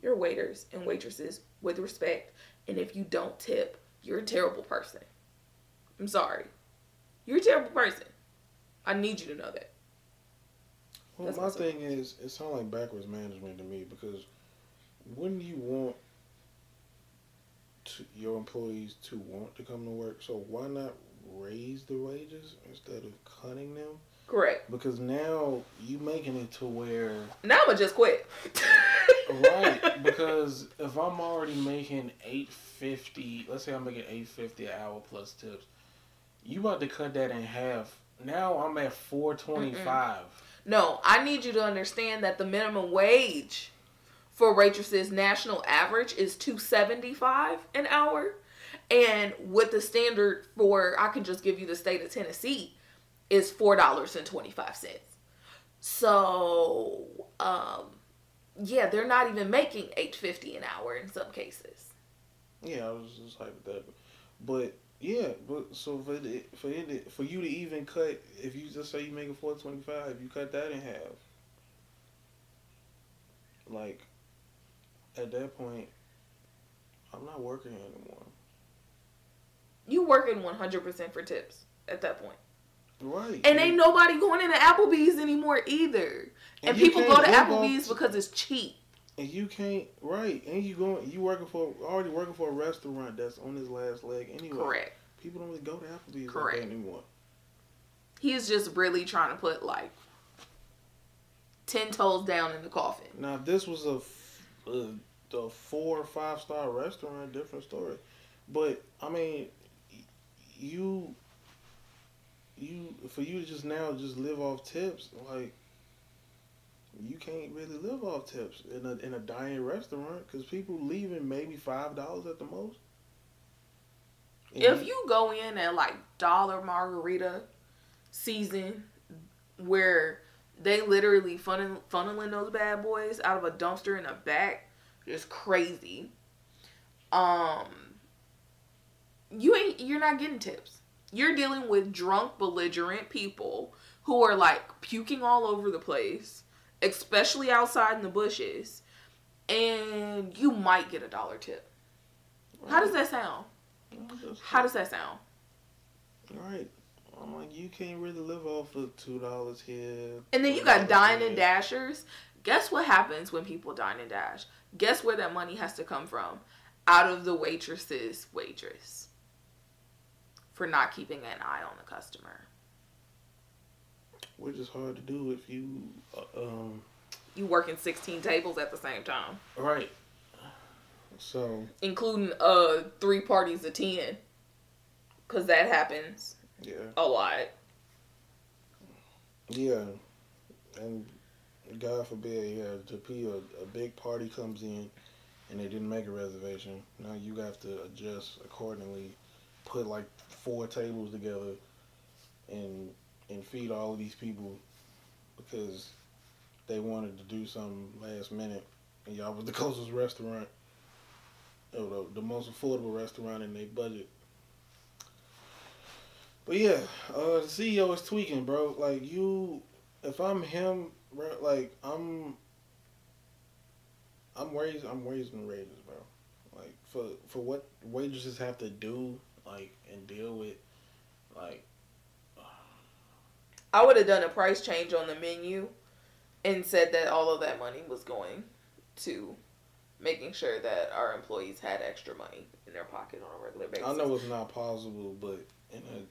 your waiters and waitresses with respect. And if you don't tip, you're a terrible person. I'm sorry. You're a terrible person. I need you to know that. Well, my thing is, it sounds like backwards management to me, because wouldn't you want to, your employees to want to come to work? So why not raise the wages instead of cutting them? Correct. Because now you making it to where... Now I'm going to just quit. Right. Because if I'm already making eight fifty, let's say I'm making eight fifty an hour plus tips, you about to cut that in half. Now I'm at four twenty-five. No, I need you to understand that the minimum wage for waitresses national average is two seventy-five an hour. And with the standard for, I can just give you the state of Tennessee, is four dollars and twenty-five cents. So, um, yeah, they're not even making eight fifty an hour in some cases. Yeah, I was just hypothetical. But... yeah, but so for the, for it, for you to even cut, if you just say you make a four twenty-five, you cut that in half. Like, at that point, I'm not working anymore. You working one hundred percent for tips at that point. Right. And ain't nobody going into Applebee's anymore either. And, and people go to Applebee's because it's cheap. And you can't, right? And you going, you working for already working for a restaurant that's on his last leg anyway. Correct. People don't really go to Applebee's like that anymore. He is just really trying to put like ten toes down in the coffin. Now, if this was a, a, a four or five star restaurant, different story. But I mean, you, you for you to just now just live off tips, like. You can't really live off tips in a in a dining restaurant because people leaving maybe five dollars at the most. And if you go in at like dollar margarita season where they literally funnel, funneling those bad boys out of a dumpster in a back, it's crazy. Um, you ain't, you're not getting tips. You're dealing with drunk, belligerent people who are like puking all over the place, especially outside in the bushes, and you might get a dollar tip. Right. How does that sound? Just, How does that sound? Right. I'm like, you can't really live off of two dollars here. And then you got dine and dashers. Guess what happens when people dine and dash? Guess where that money has to come from? Out of the waitress's waitress. For not keeping an eye on the customer. Which is hard to do if you... Uh, um, you working sixteen tables at the same time. Right. So... Including uh three parties of ten. Because that happens... Yeah. A lot. Yeah. And God forbid, yeah, to be a, a big party comes in and they didn't make a reservation. Now you have to adjust accordingly, put like four tables together and and feed all of these people because they wanted to do something last minute and y'all was the closest restaurant or the, the most affordable restaurant in their budget. But yeah, uh, the C E O is tweaking, bro. Like, you, if I'm him, bro, like, I'm, I'm raising, I'm raising wages, bro. Like, for, for what waitresses have to do, like, and deal with, like. Uh, I would have done a price change on the menu and said that all of that money was going to making sure that our employees had extra money in their pocket on a regular basis. I know it's not possible, but in a,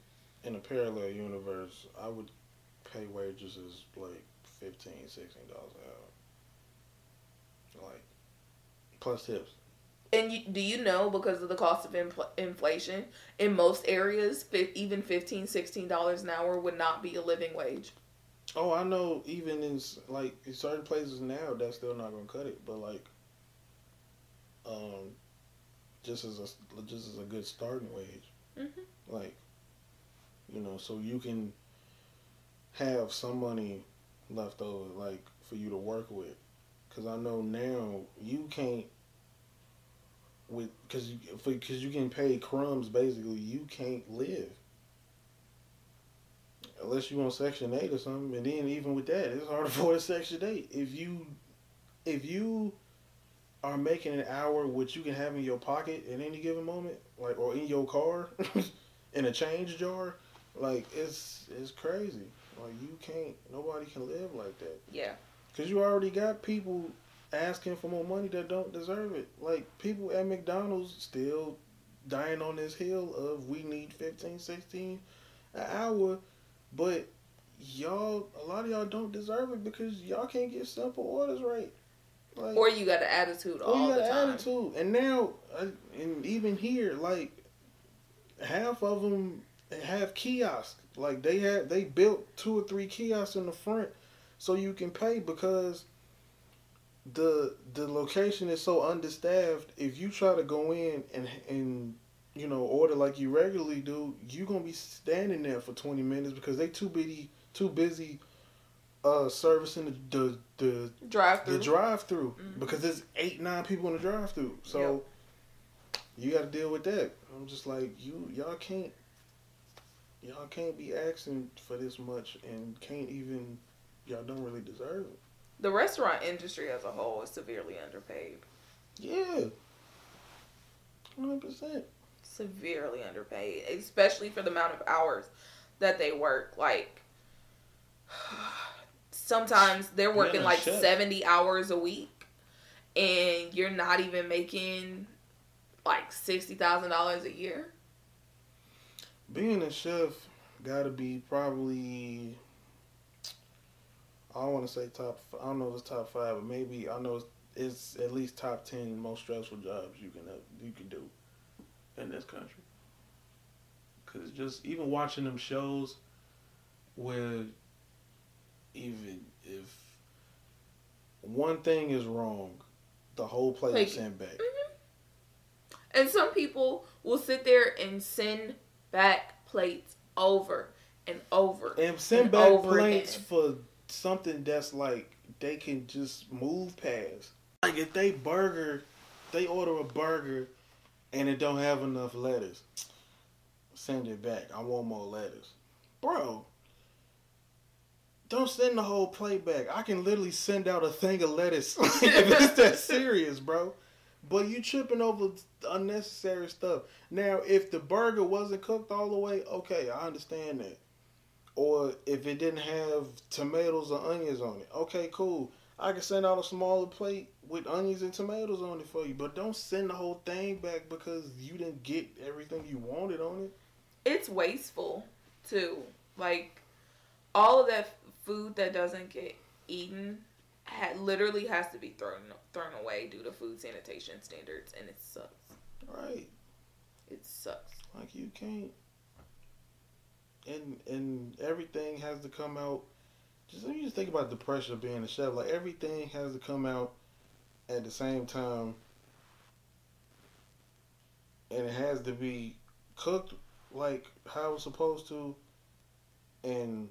in a parallel universe, I would pay waitresses like fifteen, sixteen dollars an hour. Like, plus tips. And you, do you know, because of the cost of infl- inflation, in most areas, f- even fifteen, sixteen dollars an hour would not be a living wage? Oh, I know even in, like, in certain places now, that's still not going to cut it. But, like, um, just as a, just as a good starting wage. Mm-hmm. Like, you know, so you can have some money left over, like, for you to work with. Because I know now you can't, with because you, because you can pay crumbs, basically, you can't live. Unless you on Section Eight or something. And then even with that, it's hard to afford Section Eight. If you, if you are making an hour which you can have in your pocket at any given moment, like, or in your car, in a change jar, like, it's it's crazy. Like, you can't, nobody can live like that. Yeah. Because you already got people asking for more money that don't deserve it. Like, people at McDonald's still dying on this hill of we need fifteen, sixteen an hour, but y'all, a lot of y'all don't deserve it because y'all can't get simple orders right. Like, or you got an attitude all the time. Or you got an attitude. And now, and even here, like, half of them have kiosks. Like, they have, they built two or three kiosks in the front so you can pay because the the location is so understaffed. If you try to go in and, and you know, order like you regularly do, you're going to be standing there for twenty minutes because they too busy, too busy uh, servicing the the, the drive-through, the drive-through mm-hmm. because there's eight, nine people in the drive-through. So yep. You got to deal with that. I'm just like, you, y'all can't, y'all can't be asking for this much and can't even, y'all don't really deserve it. The restaurant industry as a whole is severely underpaid. Yeah. one hundred percent. Severely underpaid, especially for the amount of hours that they work. Like, sometimes they're working like shit. seventy hours a week and you're not even making like sixty thousand dollars a year. Being a chef gotta be probably, I don't want to say top, I don't know if it's top five, but maybe, I know it's, it's at least top ten most stressful jobs you can have, you can do in this country. Because just even watching them shows where even if one thing is wrong, the whole plate like, is sent back. Mm-hmm. And some people will sit there and send back plates over and over and send and back over plates again. For something that's like they can just move past. Like if they burger, they order a burger and it don't have enough lettuce. send it back. I want more letters. Bro, don't send the whole play back. I can literally send out a thing of letters if it's that serious, bro. But you tripping over unnecessary stuff. Now, if the burger wasn't cooked all the way, okay, I understand that. Or if it didn't have tomatoes or onions on it, okay, cool. I can send out a smaller plate with onions and tomatoes on it for you. But don't send the whole thing back because you didn't get everything you wanted on it. It's wasteful, too. Like, all of that food that doesn't get eaten had, literally has to be thrown thrown away due to food sanitation standards, and it sucks. Right. It sucks. Like, you can't. And and everything has to come out. Just you just think about the pressure of being a chef. Like, everything has to come out at the same time, and it has to be cooked like how it's supposed to, and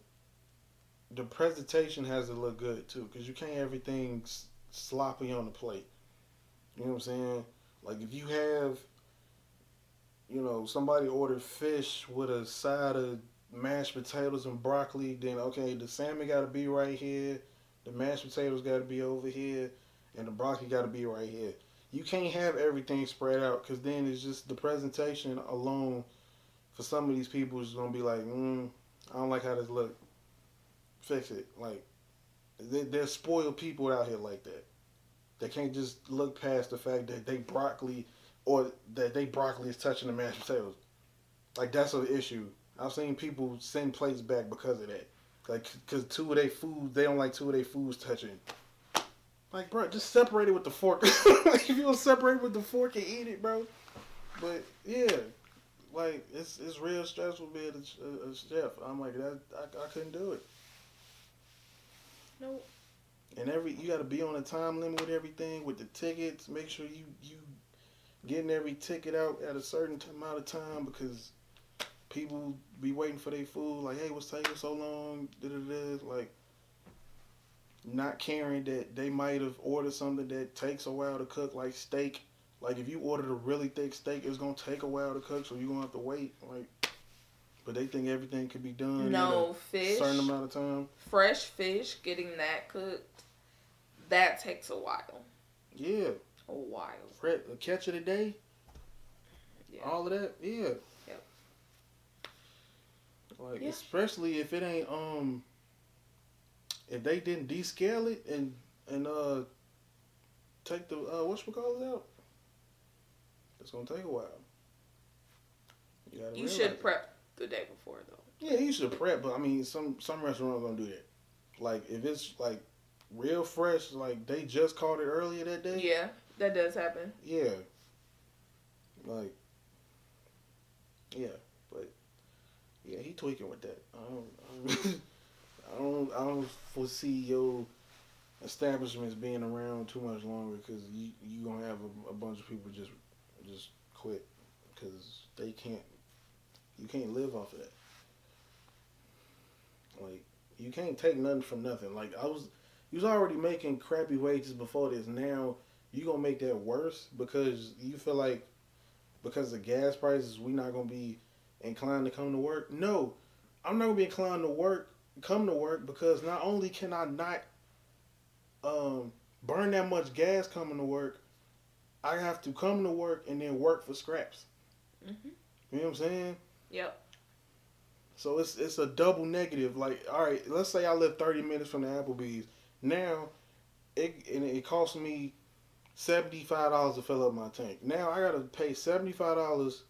the presentation has to look good too, because you can't everything s- sloppy on the plate. You know what I'm saying? Like, if you have, you know, somebody ordered fish with a side of mashed potatoes and broccoli, then okay, the salmon gotta be right here, the mashed potatoes gotta be over here, and the broccoli gotta be right here. You can't have everything spread out, because then it's just the presentation alone for some of these people is gonna be like, mm, I don't like how this look. Fix it. Like, there's spoiled people out here like that. They can't just look past the fact that they broccoli or that they broccoli is touching the mashed potatoes. Like, that's an issue. I've seen people send plates back because of that. Like, because two of their foods, they don't like two of their foods touching. Like, bro, just separate it with the fork. Like, if you don't separate it with the fork and eat it, bro. But, yeah. Like, it's it's real stressful being a, a chef. I'm like, that I, I couldn't do it. Nope. And every you got to be on a time limit with everything, with the tickets. Make sure you, you getting every ticket out at a certain amount of time, because people be waiting for their food. Like, hey, what's taking so long? Da-da-da. Like, not caring that they might have ordered something that takes a while to cook, like steak. Like, if you ordered a really thick steak, it's going to take a while to cook, so you're going to have to wait. Like, but they think everything could be done no, in a fish, certain amount of time. Fresh fish, getting that cooked, that takes a while. Yeah. A while. Prep, a catch of the day. Yeah. All of that. Yeah. Like, yeah. Especially if it ain't, um, if they didn't descale it and, and, uh, take the, uh, whatchamacallit out, it's gonna take a while. You gotta You should prep that. The day before, though. Yeah, you should prep, but I mean, some, some restaurants gonna do that. Like, if it's, like, real fresh, like, they just caught it earlier that day. Yeah, that does happen. Yeah. Like, yeah. Yeah, he tweaking with that. I don't, I don't, I don't, I don't foresee your establishments being around too much longer, because you you gonna have a, a bunch of people just just quit because they can't. You can't live off of that. Like, you can't take nothing from nothing. Like, I was, you was already making crappy wages before this. Now you gonna make that worse because you feel like because the gas prices, we not gonna be inclined to come to work? No, I'm not gonna be inclined to work, come to work, because not only can I not um, burn that much gas coming to work, I have to come to work and then work for scraps. Mm-hmm. You know what I'm saying? Yep. So it's it's a double negative. Like, all right, let's say I live thirty minutes from the Applebee's. Now, it and it costs me seventy-five dollars to fill up my tank. Now I gotta pay seventy-five dollars.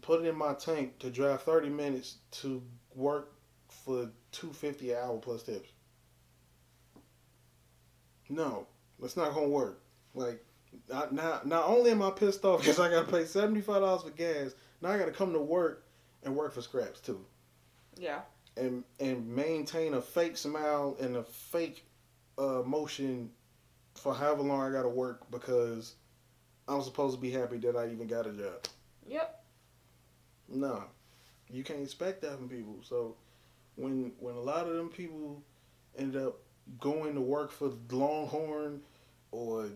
Put it in my tank to drive thirty minutes to work for two hundred fifty dollars an hour plus tips. No, that's not going to work. Like, not, not, not only am I pissed off because I got to pay seventy-five dollars for gas, now I got to come to work and work for scraps too. Yeah. And and maintain a fake smile and a fake uh, emotion for however long I got to work, because I'm supposed to be happy that I even got a job. Yep. No, you can't expect that from people. So when when a lot of them people end up going to work for Longhorn or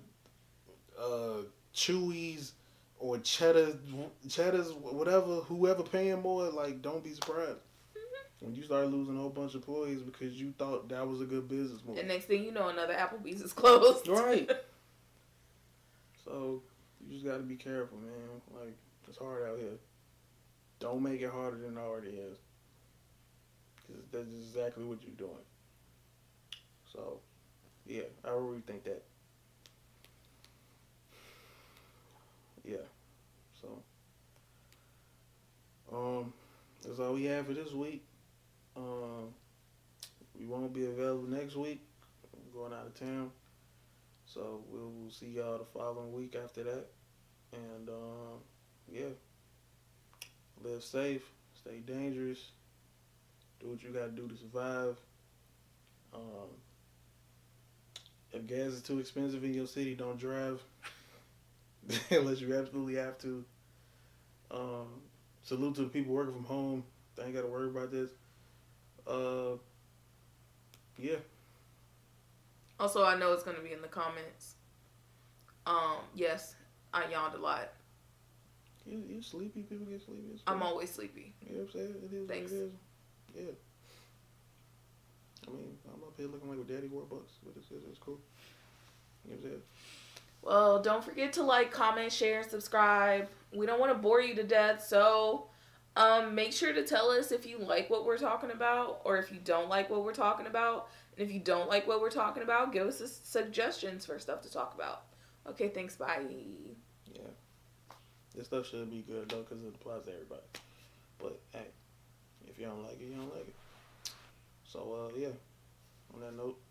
uh, Chewy's or Cheddar, Cheddar's, whatever, whoever paying more, like, don't be surprised. Mm-hmm. When you start losing a whole bunch of employees because you thought that was a good business move. The next thing you know, another Applebee's is closed. Right. So, you just got to be careful, man. Like, it's hard out here. Don't make it harder than it already is. Because that's exactly what you're doing. So, yeah, I really think that. Yeah, so um, that's all we have for this week. Um, we won't be available next week. I'm going out of town, so we'll see y'all the following week after that. And um, yeah, live safe, stay dangerous, do what you gotta do to survive. Um, if gas is too expensive in your city, don't drive. Unless you absolutely have to. Um, salute to the people working from home. They ain't got to worry about this. Uh, yeah. Also, I know it's going to be in the comments. Um, yes, I yawned a lot. You, you sleepy? People get sleepy. I'm always sleepy. You know what I'm saying? It is. Thanks. It is. Yeah. I mean, I'm up here looking like with Daddy Warbucks, but it's, it's cool. You know what I'm saying? Well, don't forget to like, comment, share, and subscribe. We don't want to bore you to death, so um, make sure to tell us if you like what we're talking about or if you don't like what we're talking about. And if you don't like what we're talking about, give us suggestions for stuff to talk about. Okay, thanks, bye. Yeah. This stuff should be good, though, because it applies to everybody. But, hey, if you don't like it, you don't like it. So, uh, yeah, on that note.